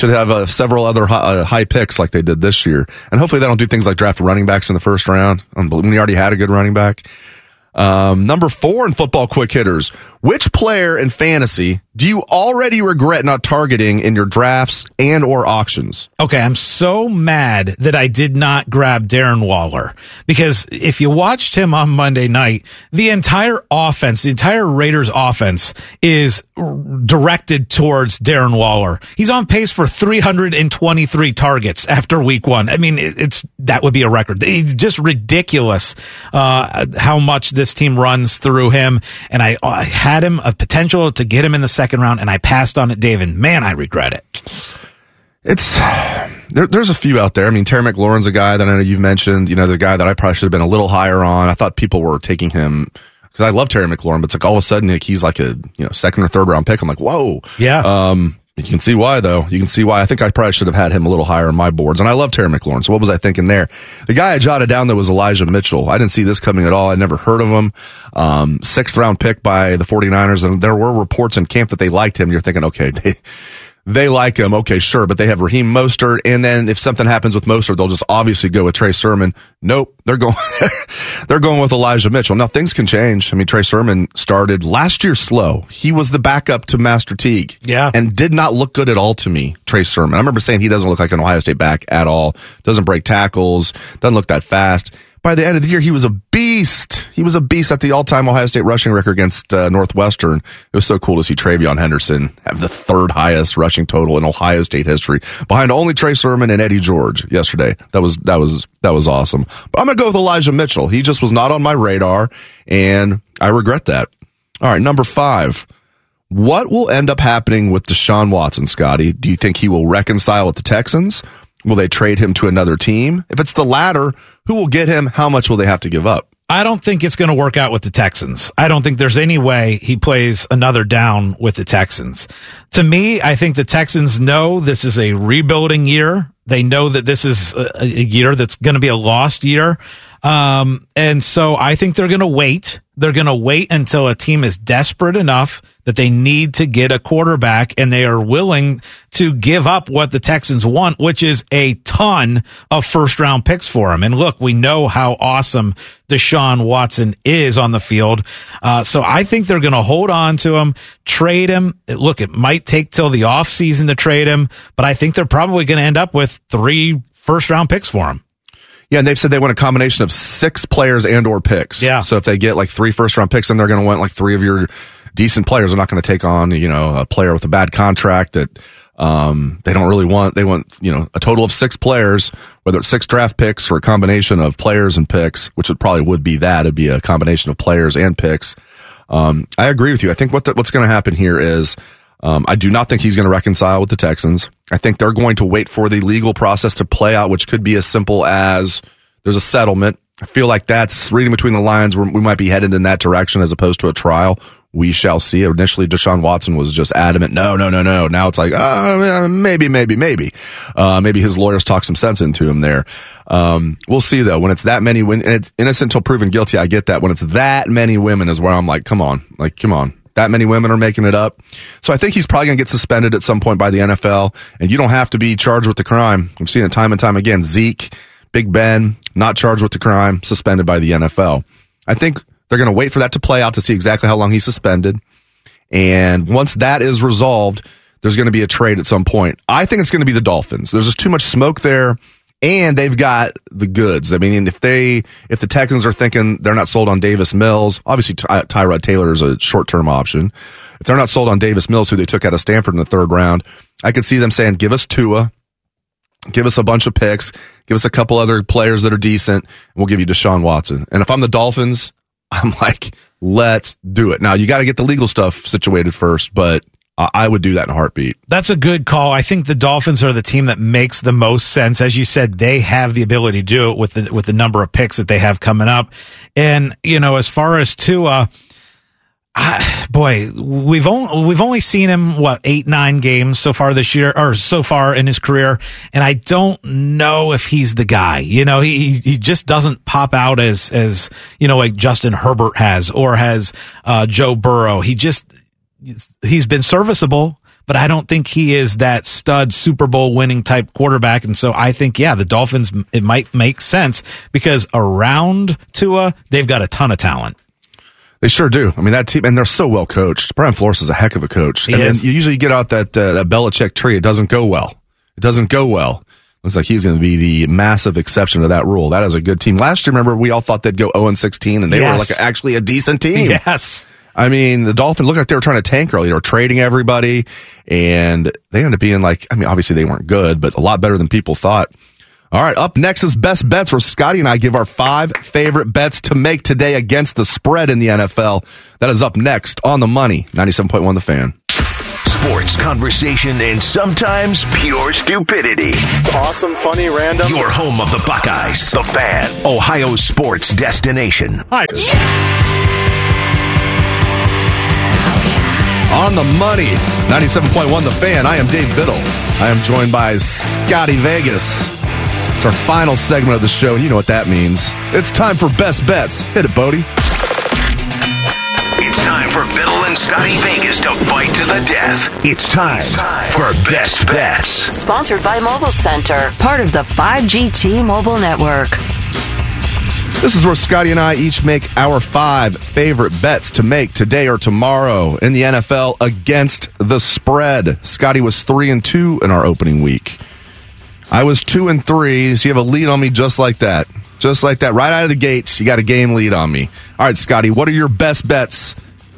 have several other high picks like they did this year. And hopefully they don't do things like draft running backs in the first round. Unbelievable. We already had a good running back. Number 4 in football quick hitters. Which player in fantasy do you already regret not targeting in your drafts and or auctions? Okay, I'm so mad that I did not grab Darren Waller, because if you watched him on Monday night, the entire offense, the entire Raiders offense is directed towards Darren Waller. He's on pace for 323 targets after week one. I mean, that would be a record. It's just ridiculous how much this team runs through him, and I had him a potential to get him in the second round, and I passed on it, David. Man, I regret it. There's a few out there. I mean, Terry McLaurin's a guy that I know you've mentioned, you know, the guy that I probably should have been a little higher on. I thought people were taking him because I love Terry McLaurin, but it's like all of a sudden, like, he's like a, you know, second or third round pick. I'm like, whoa. Yeah. You can see why, though. You can see why. I think I probably should have had him a little higher on my boards. And I love Terry McLaurin, so what was I thinking there? The guy I jotted down, though, was Elijah Mitchell. I didn't see this coming at all. I never heard of him. Sixth-round pick by the 49ers, and there were reports in camp that they liked him. You're thinking, okay, they like him. Okay, sure, but they have Raheem Mostert, and then if something happens with Mostert, they'll just obviously go with Trey Sermon. Nope, they're going with Elijah Mitchell. Now, things can change. I mean, Trey Sermon started last year slow. He was the backup to Master Teague. Yeah. And did not look good at all to me, Trey Sermon. I remember saying he doesn't look like an Ohio State back at all. Doesn't break tackles. Doesn't look that fast. By the end of the year, he was a beast. He was a beast at the all-time Ohio State rushing record against Northwestern. It was so cool to see Travion Henderson have the third highest rushing total in Ohio State history, behind only Trey Sermon and Eddie George yesterday. That was awesome. But I'm going to go with Elijah Mitchell. He just was not on my radar, and I regret that. All right, number 5. What will end up happening with Deshaun Watson, Scotty? Do you think he will reconcile with the Texans? Will they trade him to another team? If it's the latter, who will get him? How much will they have to give up? I don't think it's going to work out with the Texans. I don't think there's any way he plays another down with the Texans. To me, I think the Texans know this is a rebuilding year. They know that this is a year that's going to be a lost year. And so I think they're going to wait. They're going to wait until a team is desperate enough that they need to get a quarterback, and they are willing to give up what the Texans want, which is a ton of first-round picks for him. And look, we know how awesome Deshaun Watson is on the field. So I think they're going to hold on to him, trade him. Look, it might take till the offseason to trade him, but I think they're probably going to end up with 3 first-round picks for him. Yeah, and they've said they want a combination of 6 players and or picks. Yeah. So if they get like 3 first-round picks, then they're going to want like 3 of your decent players. They're not going to take on, you know, a player with a bad contract that they don't really want. They want, you know, a total of 6 players, whether it's 6 draft picks or a combination of players and picks, which it probably would be that. It'd be a combination of players and picks. I agree with you. I think what's going to happen here is I do not think he's going to reconcile with the Texans. I think they're going to wait for the legal process to play out, which could be as simple as there's a settlement. I feel like that's reading between the lines. We might be headed in that direction as opposed to a trial. We shall see. Initially, Deshaun Watson was just adamant, no. Now it's like, maybe. Maybe his lawyers talk some sense into him there. We'll see, though. When it's that many women, and it's innocent until proven guilty, I get that. When it's that many women is where I'm like, come on. That many women are making it up. So I think he's probably going to get suspended at some point by the NFL, and you don't have to be charged with the crime. I've seen it time and time again. Zeke, Big Ben, not charged with the crime, suspended by the NFL. I think they're going to wait for that to play out to see exactly how long he's suspended. And once that is resolved, there's going to be a trade at some point. I think it's going to be the Dolphins. There's just too much smoke there, and they've got the goods. I mean, if the Texans are thinking they're not sold on Davis Mills, obviously Tyrod Taylor is a short-term option. If they're not sold on Davis Mills, who they took out of Stanford in the third round, I could see them saying, give us Tua, give us a bunch of picks, give us a couple other players that are decent, and we'll give you Deshaun Watson. And if I'm the Dolphins, I'm like, let's do it. Now, you got to get the legal stuff situated first, but I would do that in a heartbeat. That's a good call. I think the Dolphins are the team that makes the most sense. As you said, they have the ability to do it with the number of picks that they have coming up. And, you know, as far as Tua, we've only seen him, 8-9 games so far this year, or so far in his career, and I don't know if he's the guy. You know, he just doesn't pop out as you know, like Justin Herbert has, or has Joe Burrow. He's been serviceable, but I don't think he is that stud Super Bowl winning type quarterback. And so I think, the Dolphins, it might make sense because around Tua, they've got a ton of talent. They sure do. I mean, that team, and they're so well coached. Brian Flores is a heck of a coach. And you usually get out that Belichick tree. It doesn't go well. Looks like he's going to be the massive exception to that rule. That is a good team. Last year, remember, we all thought they'd go 0-16, and they were like actually a decent team. Yes. I mean, the Dolphins looked like they were trying to tank early. They were trading everybody, and they ended up being like, I mean, obviously they weren't good, but a lot better than people thought. All right, up next is Best Bets, where Scotty and I give our 5 favorite bets to make today against the spread in the NFL. That is up next on The Money, 97.1 The Fan. Sports conversation and sometimes pure stupidity. Awesome, funny, random. Your home of the Buckeyes, The Fan, Ohio's sports destination. Hi. Yeah. On The Money, 97.1 The Fan. I am Dave Biddle. I am joined by Scotty Vegas. It's our final segment of the show, and you know what that means. It's time for Best Bets. Hit it, Bodie. It's time for Biddle and Scotty Vegas to fight to the death. It's time for Best Bets. Sponsored by Mobile Center, part of the 5GT mobile network. This is where Scotty and I each make our 5 favorite bets to make today or tomorrow in the NFL against the spread. Scotty was 3-2 in our opening week. I was 2-3, so you have a lead on me just like that. Right out of the gates, you got a game lead on me. All right, Scotty, what are your best bets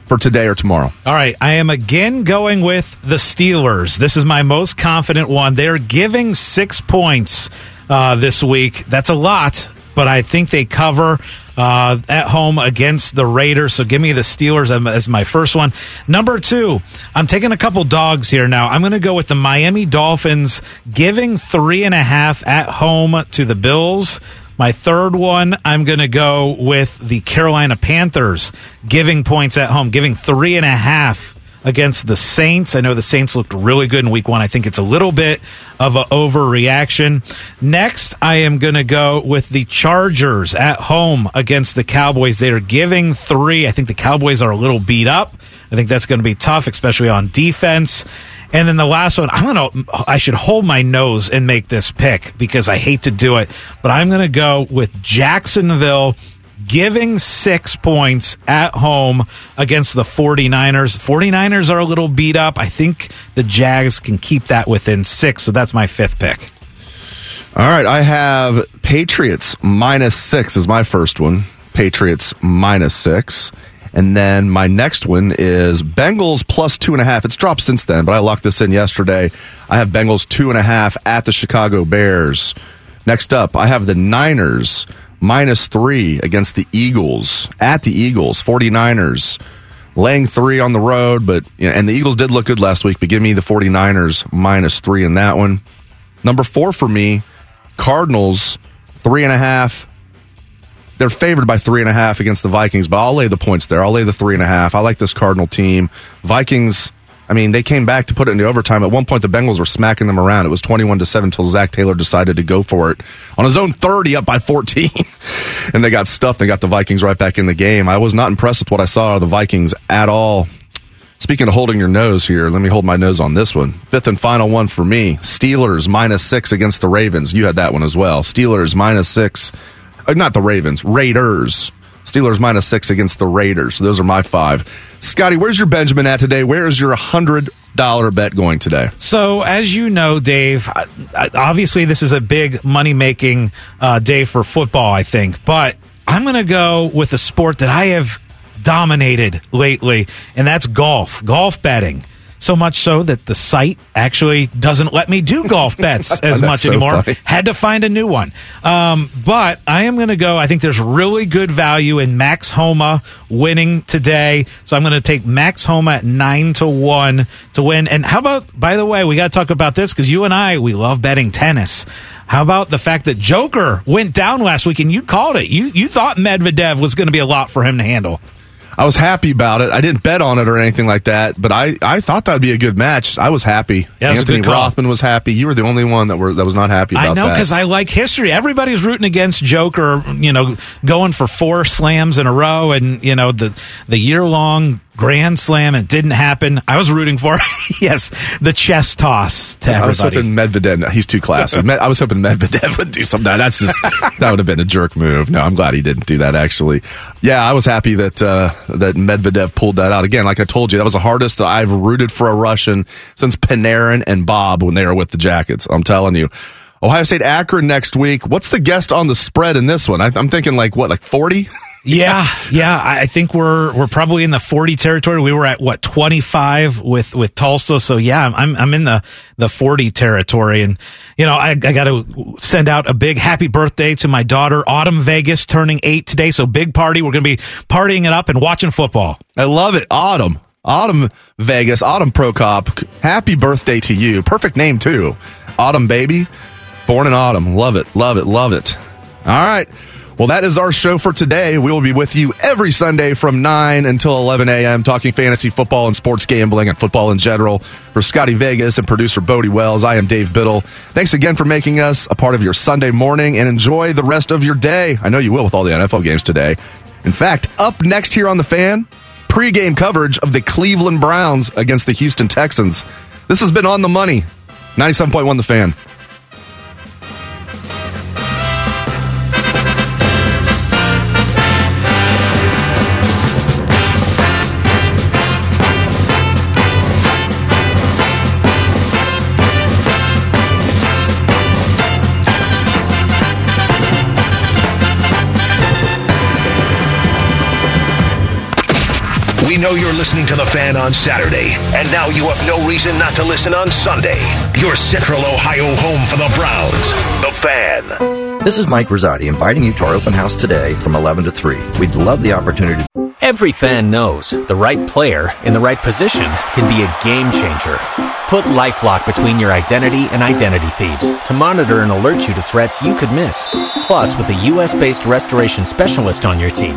for today or tomorrow? All right, I am again going with the Steelers. This is my most confident one. They're giving 6 points this week. That's a lot, but I think they cover at home against the Raiders. So give me the Steelers as my first one. Number 2, I'm taking a couple dogs here now. I'm going to go with the Miami Dolphins giving 3.5 at home to the Bills. My third one, I'm going to go with the Carolina Panthers giving points at home, giving 3.5 against the Saints. I know the Saints looked really good in week one. I think it's a little bit of an overreaction. Next, I am going to go with the Chargers at home against the Cowboys. They are giving 3. I think the Cowboys are a little beat up. I think that's going to be tough, especially on defense. And then the last one, I should hold my nose and make this pick because I hate to do it, but I'm going to go with Jacksonville giving 6 points at home against the 49ers. 49ers are a little beat up. I think the Jags can keep that within 6, so that's my 5th pick. All right, I have Patriots -6 is my first one. Patriots -6. And then my next one is Bengals +2.5. It's dropped since then, but I locked this in yesterday. I have Bengals 2.5 at the Chicago Bears. Next up, I have the Niners -3 against the Eagles. At the Eagles, 49ers laying 3 on the road, but and the Eagles did look good last week, but give me the 49ers -3 in that one. Number 4 for me, Cardinals 3.5. They're favored by 3.5 against the Vikings, but I'll lay the points there. I'll lay the 3.5. I like this Cardinal team. Vikings, I mean, they came back to put it into overtime. At one point, the Bengals were smacking them around. It was 21-7 until Zach Taylor decided to go for it on his own 30, up by 14. And they got stuffed. They got the Vikings right back in the game. I was not impressed with what I saw out of the Vikings at all. Speaking of holding your nose here, let me hold my nose on this one. 5th and final one for me, Steelers -6 against the Ravens. You had that one as well. Steelers -6. Not the Ravens, Raiders. Steelers -6 against the Raiders. Those are my 5. Scotty, where's your Benjamin at today? Where is your $100 bet going today? So, as you know, Dave, obviously this is a big money-making day for football, I think. But I'm going to go with a sport that I have dominated lately, and that's golf betting. So much so that the site actually doesn't let me do golf bets as much anymore. Funny. Had to find a new one. But I am going to go. I think there's really good value in Max Homa winning today. So I'm going to take Max Homa at 9-1 to win. And how about, by the way, we got to talk about this because you and I, we love betting tennis. How about the fact that Joker went down last week and you called it? You thought Medvedev was going to be a lot for him to handle. I was happy about it. I didn't bet on it or anything like that, but I thought that would be a good match. I was happy. Yeah, Anthony Rothman was happy. You were the only one that was not happy about that. I know, because I like history. Everybody's rooting against Joker, going for 4 slams in a row and, the year-long Grand slam. It didn't happen. I was rooting for, yes, the chest toss to everybody. I was hoping Medvedev. No, he's too classy. I was hoping Medvedev would do something. That's just, that would have been a jerk move. No, I'm glad he didn't do that, actually. Yeah, I was happy that that Medvedev pulled that out. Again, like I told you, that was the hardest that I've rooted for a Russian since Panarin and Bob when they were with the Jackets. I'm telling you. Ohio State Akron next week. What's the guest on the spread in this one? I'm thinking like 40? Yeah. I think we're probably in the 40 territory. We were at 25 with Tulsa. So yeah, I'm in the 40 territory. And you know, I got to send out a big happy birthday to my daughter, Autumn Vegas, turning 8 today. So big party. We're going to be partying it up and watching football. I love it. Autumn Vegas, Autumn Prokop. Happy birthday to you. Perfect name too. Autumn baby, born in autumn. Love it. Love it. Love it. All right. Well, that is our show for today. We will be with you every Sunday from 9 until 11 a.m. talking fantasy football and sports gambling and football in general. For Scotty Vegas and producer Bodie Wells, I am Dave Biddle. Thanks again for making us a part of your Sunday morning, and enjoy the rest of your day. I know you will with all the NFL games today. In fact, up next here on The Fan, pregame coverage of the Cleveland Browns against the Houston Texans. This has been On the Money, 97.1 The Fan. We know you're listening to The Fan on Saturday, and now you have no reason not to listen on Sunday. Your Central Ohio home for the Browns, The Fan. This is Mike Rosati inviting you to our open house today from 11 to 3. We'd love the opportunity to... Every fan knows the right player in the right position can be a game changer. Put LifeLock between your identity and identity thieves to monitor and alert you to threats you could miss. Plus, with a U.S.-based restoration specialist on your team,